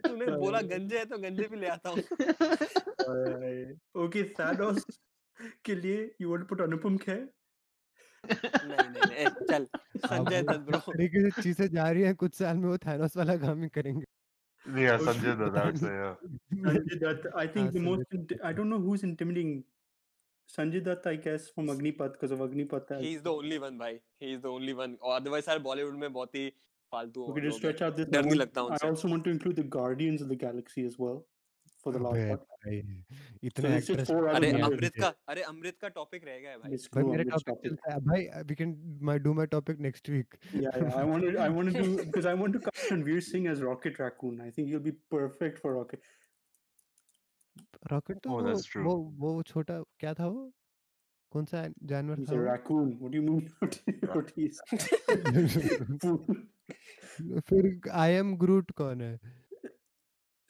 तूने बोला गंजे है तो गंजे भी ले आता हूँ ओके Thanos के लिए you want to put Anupam Kher नहीं नहीं चल संजय दत्त ब्रो लेकिन चीजें जा रही हैं कुछ साल में वो Thanos वाला काम ही करेंगे yeah Sanjay Dutt I would say Sanjay Dutt I think the most I don't know who's intimidating Sanjay Dutt I guess from Agnipath because of Agnipath he is the only one bhai he is the only one or otherwise sir Bollywood mein bahut hi faltu ho gaya stretch out this darne lagta hu I also want to include the Guardians of the Galaxy as well for the last part itne actors are Amrit ka are Amrit ka topic rahega hai bhai mere topic hai bhai we can my do my topic next week yeah I want to I want to do because I want to cast Ranveer Singh as Rocket Raccoon I think he'll be perfect for Rocket Rocket तो oh, वो, वो वो छोटा क्या था वो कौन सा जानवर था raccoon what do you mean फिर आई एम ग्रूट कौन है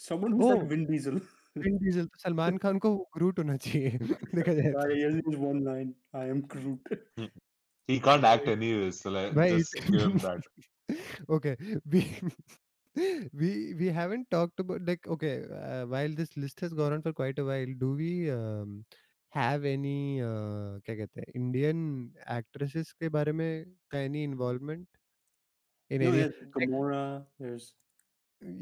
someone who said Vin Diesel Vin Diesel तो सलमान खान को ग्रूट होना चाहिए देखा जाए I is one line I am Groot he can't act anyway so just give him that okay we we haven't talked about like okay uh, while this list has gone on for quite a while do we um, have any क्या कहते हैं Indian actresses के बारे में any involvement in no, any Gamora there's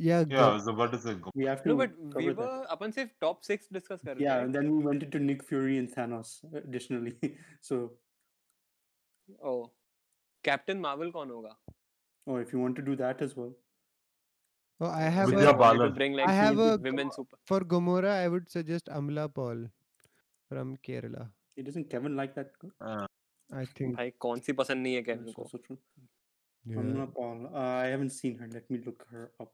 yeah yeah I was about to say we have to no, but we were अपन सिर्फ top six discuss कर रहे yeah and then we went into Nick Fury and Thanos additionally so oh Captain Marvel कौन होगा? Oh, if you want to do that as well. Oh, I have. Vidya Balan. I have a women super. For Gamora, I would suggest Amla Paul from Kerala. It doesn't Kevin like that? Uh, I think. भाई कौन सी पसंद नहीं है Kevin को? Amla Paul. Uh, I haven't seen her. Let me look her up.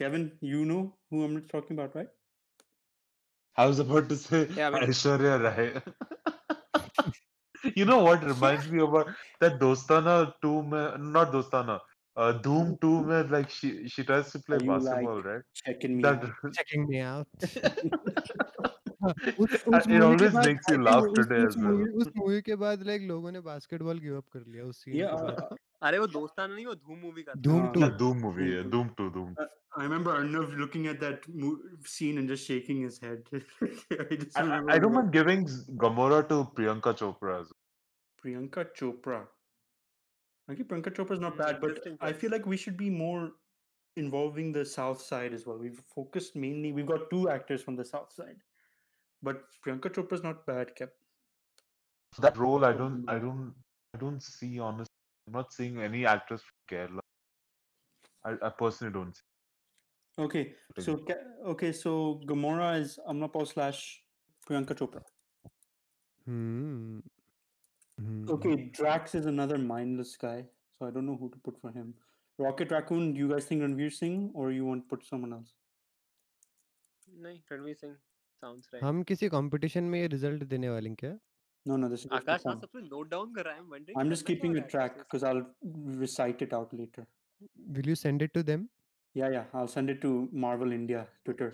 Kevin, you know who I'm talking about, right? I was about to say yeah, but... Aishwarya Rai. You know what reminds me about that Dostana two, mein, not Dostana, uh, Doom two, mein, like she she tries to play basketball, like right? Checking me that, out. Checking me out. It always makes you laugh today as well. उस movie के बाद like लोगों ने basketball give up कर लिया उसी. Yeah. अरे वो दोस्ताना नहीं वो धूम मूवी का धूम टू धूम मूवी है धूम टू धूम I remember Arnav looking at that scene and just shaking his head. I, I, I don't mind giving Gamora to Priyanka Chopra as well. Priyanka Chopra okay Priyanka Chopra is not bad but I feel like we should be more involving the south side as well. We've focused mainly we've got two actors from the south side but Priyanka Chopra is not bad kept that role. I don't I don't I don't see honestly I'm not seeing any actress from Kerala. I, I personally don't see. Okay, so okay, so Gamora is Amna Paul slash Priyanka Chopra. Hmm. hmm. Okay, Drax is another mindless guy, so I don't know who to put for him. Rocket Raccoon, do you guys think Ranveer Singh or you want to put someone else? No, Ranveer Singh sounds right. हम किसी competition में ये result देने वाले हैं क्या? No, no, this is Akash has something note down kar raha hai. I'm wondering I'm just keeping a track because I'll recite it out later. Will you send it to them? Yeah, yeah, I'll send it to Marvel India Twitter.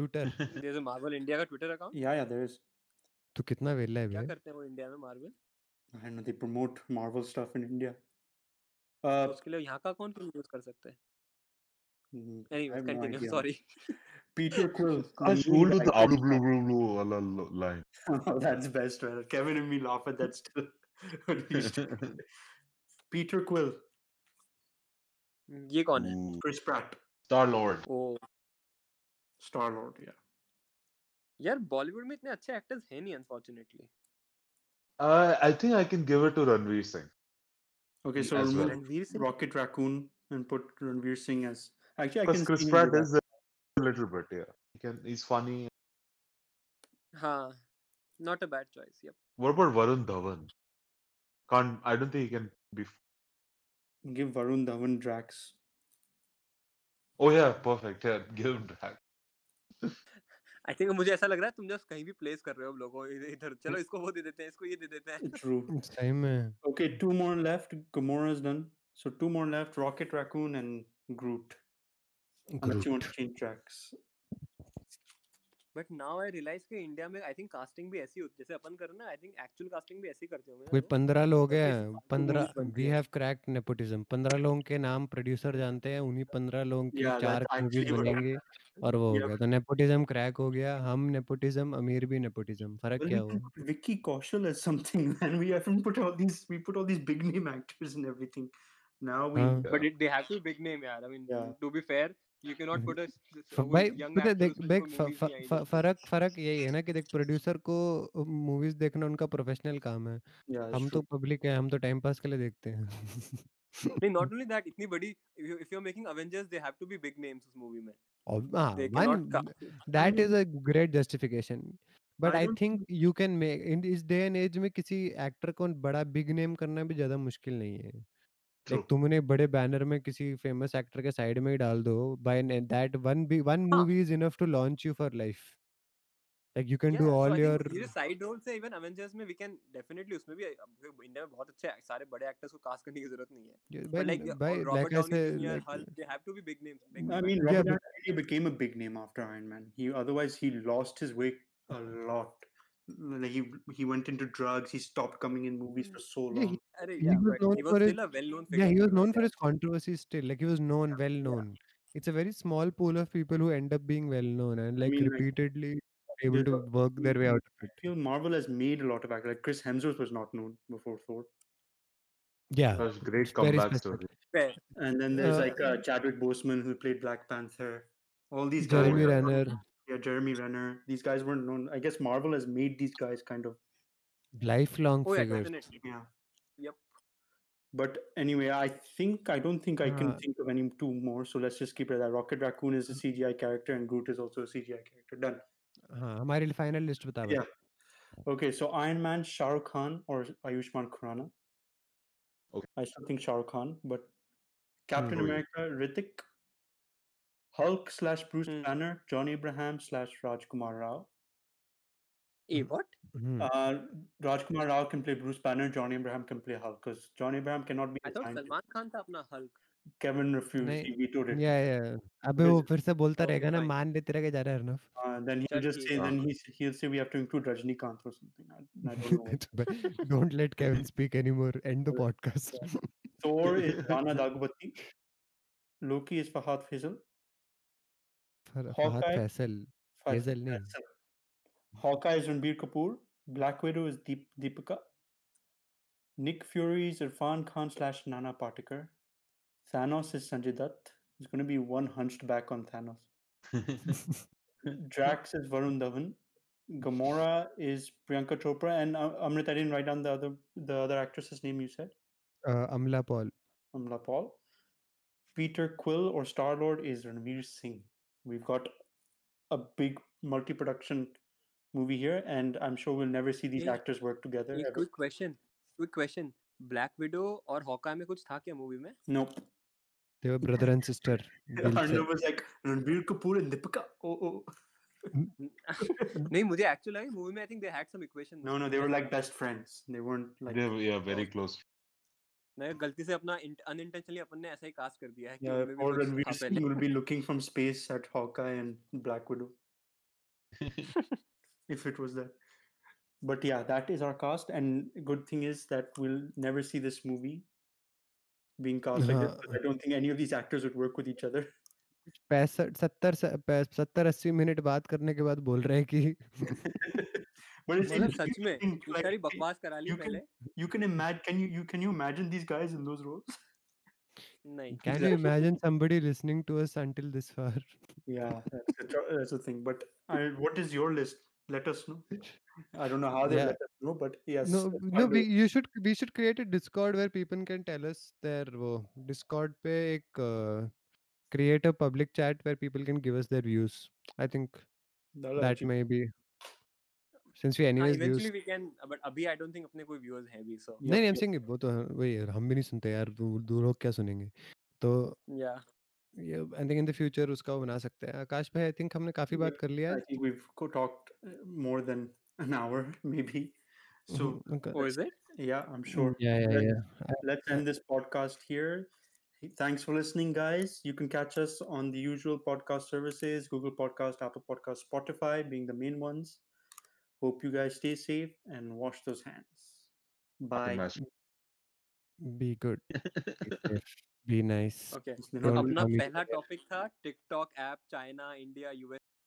Twitter. There's a Marvel India ka Twitter account? Yeah, yeah, there is. To kitna vela hai bhai? Kya karte hain wo India mein Marvel? I don't know, they promote Marvel stuff in India. Uh uske liye yahan ka kaun use kar sakta hai? Anyway, continue. No Sorry. Peter Quill. That's old with the blue blue blue blue line. Oh, that's best. Right? Kevin and me laugh at that still. Peter Quill. ये कौन है? Chris Pratt. Star Lord. Oh. Star Lord. Yeah. यार बॉलीवुड में इतने अच्छे actors हैं नहीं unfortunately. Uh, I think I can give it to Ranveer Singh. Okay, so well. Ranveer Singh, Rocket Raccoon, and put Ranveer Singh as. Actually, I can. Chris Pratt is. A... little bit yeah he can he's funny huh not a bad choice yep what about Varun Dhawan can't I don't think he can be give Varun Dhawan Drax oh yeah perfect yeah give him Drax I think मुझे ऐसा लग रहा है तुम just कहीं भी place कर रहे हो अब लोगों इधर चलो इसको वो दे देते हैं इसको ये दे देते हैं true same okay two more left Gamora is done so two more left Rocket Raccoon and Groot unless you want to change tracks but now I realize कि इंडिया में I think casting भी ऐसी होती है जैसे अपन कर रहे हैं I think actual casting भी ऐसी करते होंगे कोई पंद्रह लोग हैं पंद्रह we have cracked nepotism पंद्रह लोगों के नाम प्रोड्यूसर जानते हैं उन्हीं पंद्रह लोगों की चार मूवीज बनेंगे और वो हो गया तो नेपोटिज्म क्रैक हो गया हम नेपोटिज्म अमीर भी नेपोटिज्म फर्क क्या हुआ Vicky Kaushal is something and we haven't put all these we put all these big name actors and everything now we but it, they have to big name yaar I mean to be fair you cannot put us भाई पता देख देख फर्क फर्क यही है ना कि देख प्रोड्यूसर को मूवीज देखना उनका प्रोफेशनल काम है हम तो पब्लिक है हम तो टाइम पास के लिए देखते हैं नहीं नॉट ओनली दैट इतनी बड़ी if you are making Avengers they have to be big names उस मूवी में that is a great justification but I think you can make in this day and age में किसी actor को बड़ा big name करना भी ज्यादा मुश्किल नहीं है Like, तुमने बड़े बैनर में किसी फेमस एक्टर के साइड में ही डाल दो by that one B one movie is enough to launch you for life like you can do all your ये साइड रोल से इवन अवेंजर्स में वी कैन डेफिनेटली उसमें भी इंडिया में बहुत अच्छे सारे बड़े एक्टर्स को कास्ट करने की जरूरत नहीं है लाइक भाई लाइक ऐसे they have to be big names I mean Robert Downey became a big name after Iron Man he otherwise he lost his way a lot Like he he went into drugs. He stopped coming in movies for so long. Yeah, he, Array, yeah, he was known he was for his, still a well-known figure. Yeah, he was known for his controversies still. Like he was known, yeah, well-known. Yeah. It's a very small pool of people who end up being well-known and like I mean, repeatedly like, able to work their way out of it. I feel Marvel has made a lot of actors. Like Chris Hemsworth was not known before Thor. Yeah, that was a great comeback story. And then there's uh, like uh, Chadwick Boseman who played Black Panther. All these guys. Jeremy Renner. Yeah, Jeremy Renner. These guys weren't known. I guess Marvel has made these guys kind of Lifelong oh, figures. Yeah, definitely. Yeah. Yep. But anyway, I think I don't think I can uh, think of any two more. So let's just keep it at that. Rocket Raccoon is a C G I character, and Groot is also a C G I character. Done. हाँ हमारी final list बता दो. Yeah. Okay, so Iron Man, Shah Rukh Khan or Ayushmann Khurrana. Okay. I still think Shah Rukh Khan, but Captain mm-hmm. America, Hrithik, Hulk slash Bruce Banner, mm. John Abraham slash Rajkumar Rao. Hey, what? Mm-hmm. Uh, Rajkumar Rao can play Bruce Banner. John Abraham can play Hulk because John Abraham cannot be. I thought Salman Khan था अपना Hulk. Kevin refused. He vetoed it. Yeah, yeah. अबे वो फिर से बोलता रहेगा ना मान लेते रहेगा ज़्यादा Arnav. Then he'll just say, then he he'll say we have to include Rajnikanth or something. I, I don't know. Don't let Kevin speak anymore. End the podcast. Thor is Rana Dagubati. Loki is Fahad Faisal. Fahad Faisal. Faisal नहीं. Hawkeye is Ranbir Kapoor. Black Widow is Deep Deepika. Nick Fury is Irfan Khan slash Nana Patekar. Thanos is Sanjay Dutt. There's going to be one hunchback on Thanos. Drax is Varun Dhawan. Gamora is Priyanka Chopra. And uh, Amrit, I didn't write down the other the other actress's name you said. Uh, Amla Paul. Amla Paul. Peter Quill or Star-Lord is Ranveer Singh. We've got a big multi-production movie here. And I'm sure we'll never see these hey, actors work together. Hey, quick question. Quick question. Black Widow or Hawkeye में कुछ था क्या movie में? Nope. They were brother and sister. Arnav was like Ranbir Kapoor and Deepika. Oh oh. नहीं मुझे actually movie में I think they had some equation. No no they were like best friends. They weren't like. They were yeah very close. नहीं गलती से अपना unintentionally अपन ने ऐसा ही cast कर दिया है कि or Ranveer Singh will be looking from space at Hawkeye and Black Widow. If it was that. But yeah, that is our cast, and good thing is that we'll never see this movie being cast like this. I don't think any of these actors would work with each other. seventy eighty minute बात करने के बाद बोल रहे हैं कि मतलब सच में सारी बकवास करा ली पहले. You can imagine? Can you? You can you imagine these guys in those roles? नहीं. Can you imagine somebody listening to us until this far? Yeah, that's a, that's a thing. But I, what is your list? Let us know. I don't know how they yeah. let us know, but yes. No, no. We, you should. We should create a Discord where people can tell us their. Wo, Discord पे एक uh, create a public chat where people can give us their views. I think That'll that may be. Since we anyways uh, eventually views. We can, but अभी I don't think अपने कोई viewers हैं भी so. नहीं नहीं I'm saying वो तो वही हम भी नहीं सुनते यार दूर लोग क्या सुनेंगे तो. Yeah. Yeah, I think in the future उसका वो बना सकते हैं. आकाश भाई I think हमने काफी बात कर लिया. I think we've talked more than an hour maybe. So okay. Or is it? Yeah, I'm sure. Yeah, yeah, let's, yeah. Let's end this podcast here. Thanks for listening, guys. You can catch us on the usual podcast services: Google Podcast, Apple Podcast, Spotify, being the main ones. Hope you guys stay safe and wash those hands. Bye. Be good. Be nice. Okay. अपना पहला topic था TikTok app China India US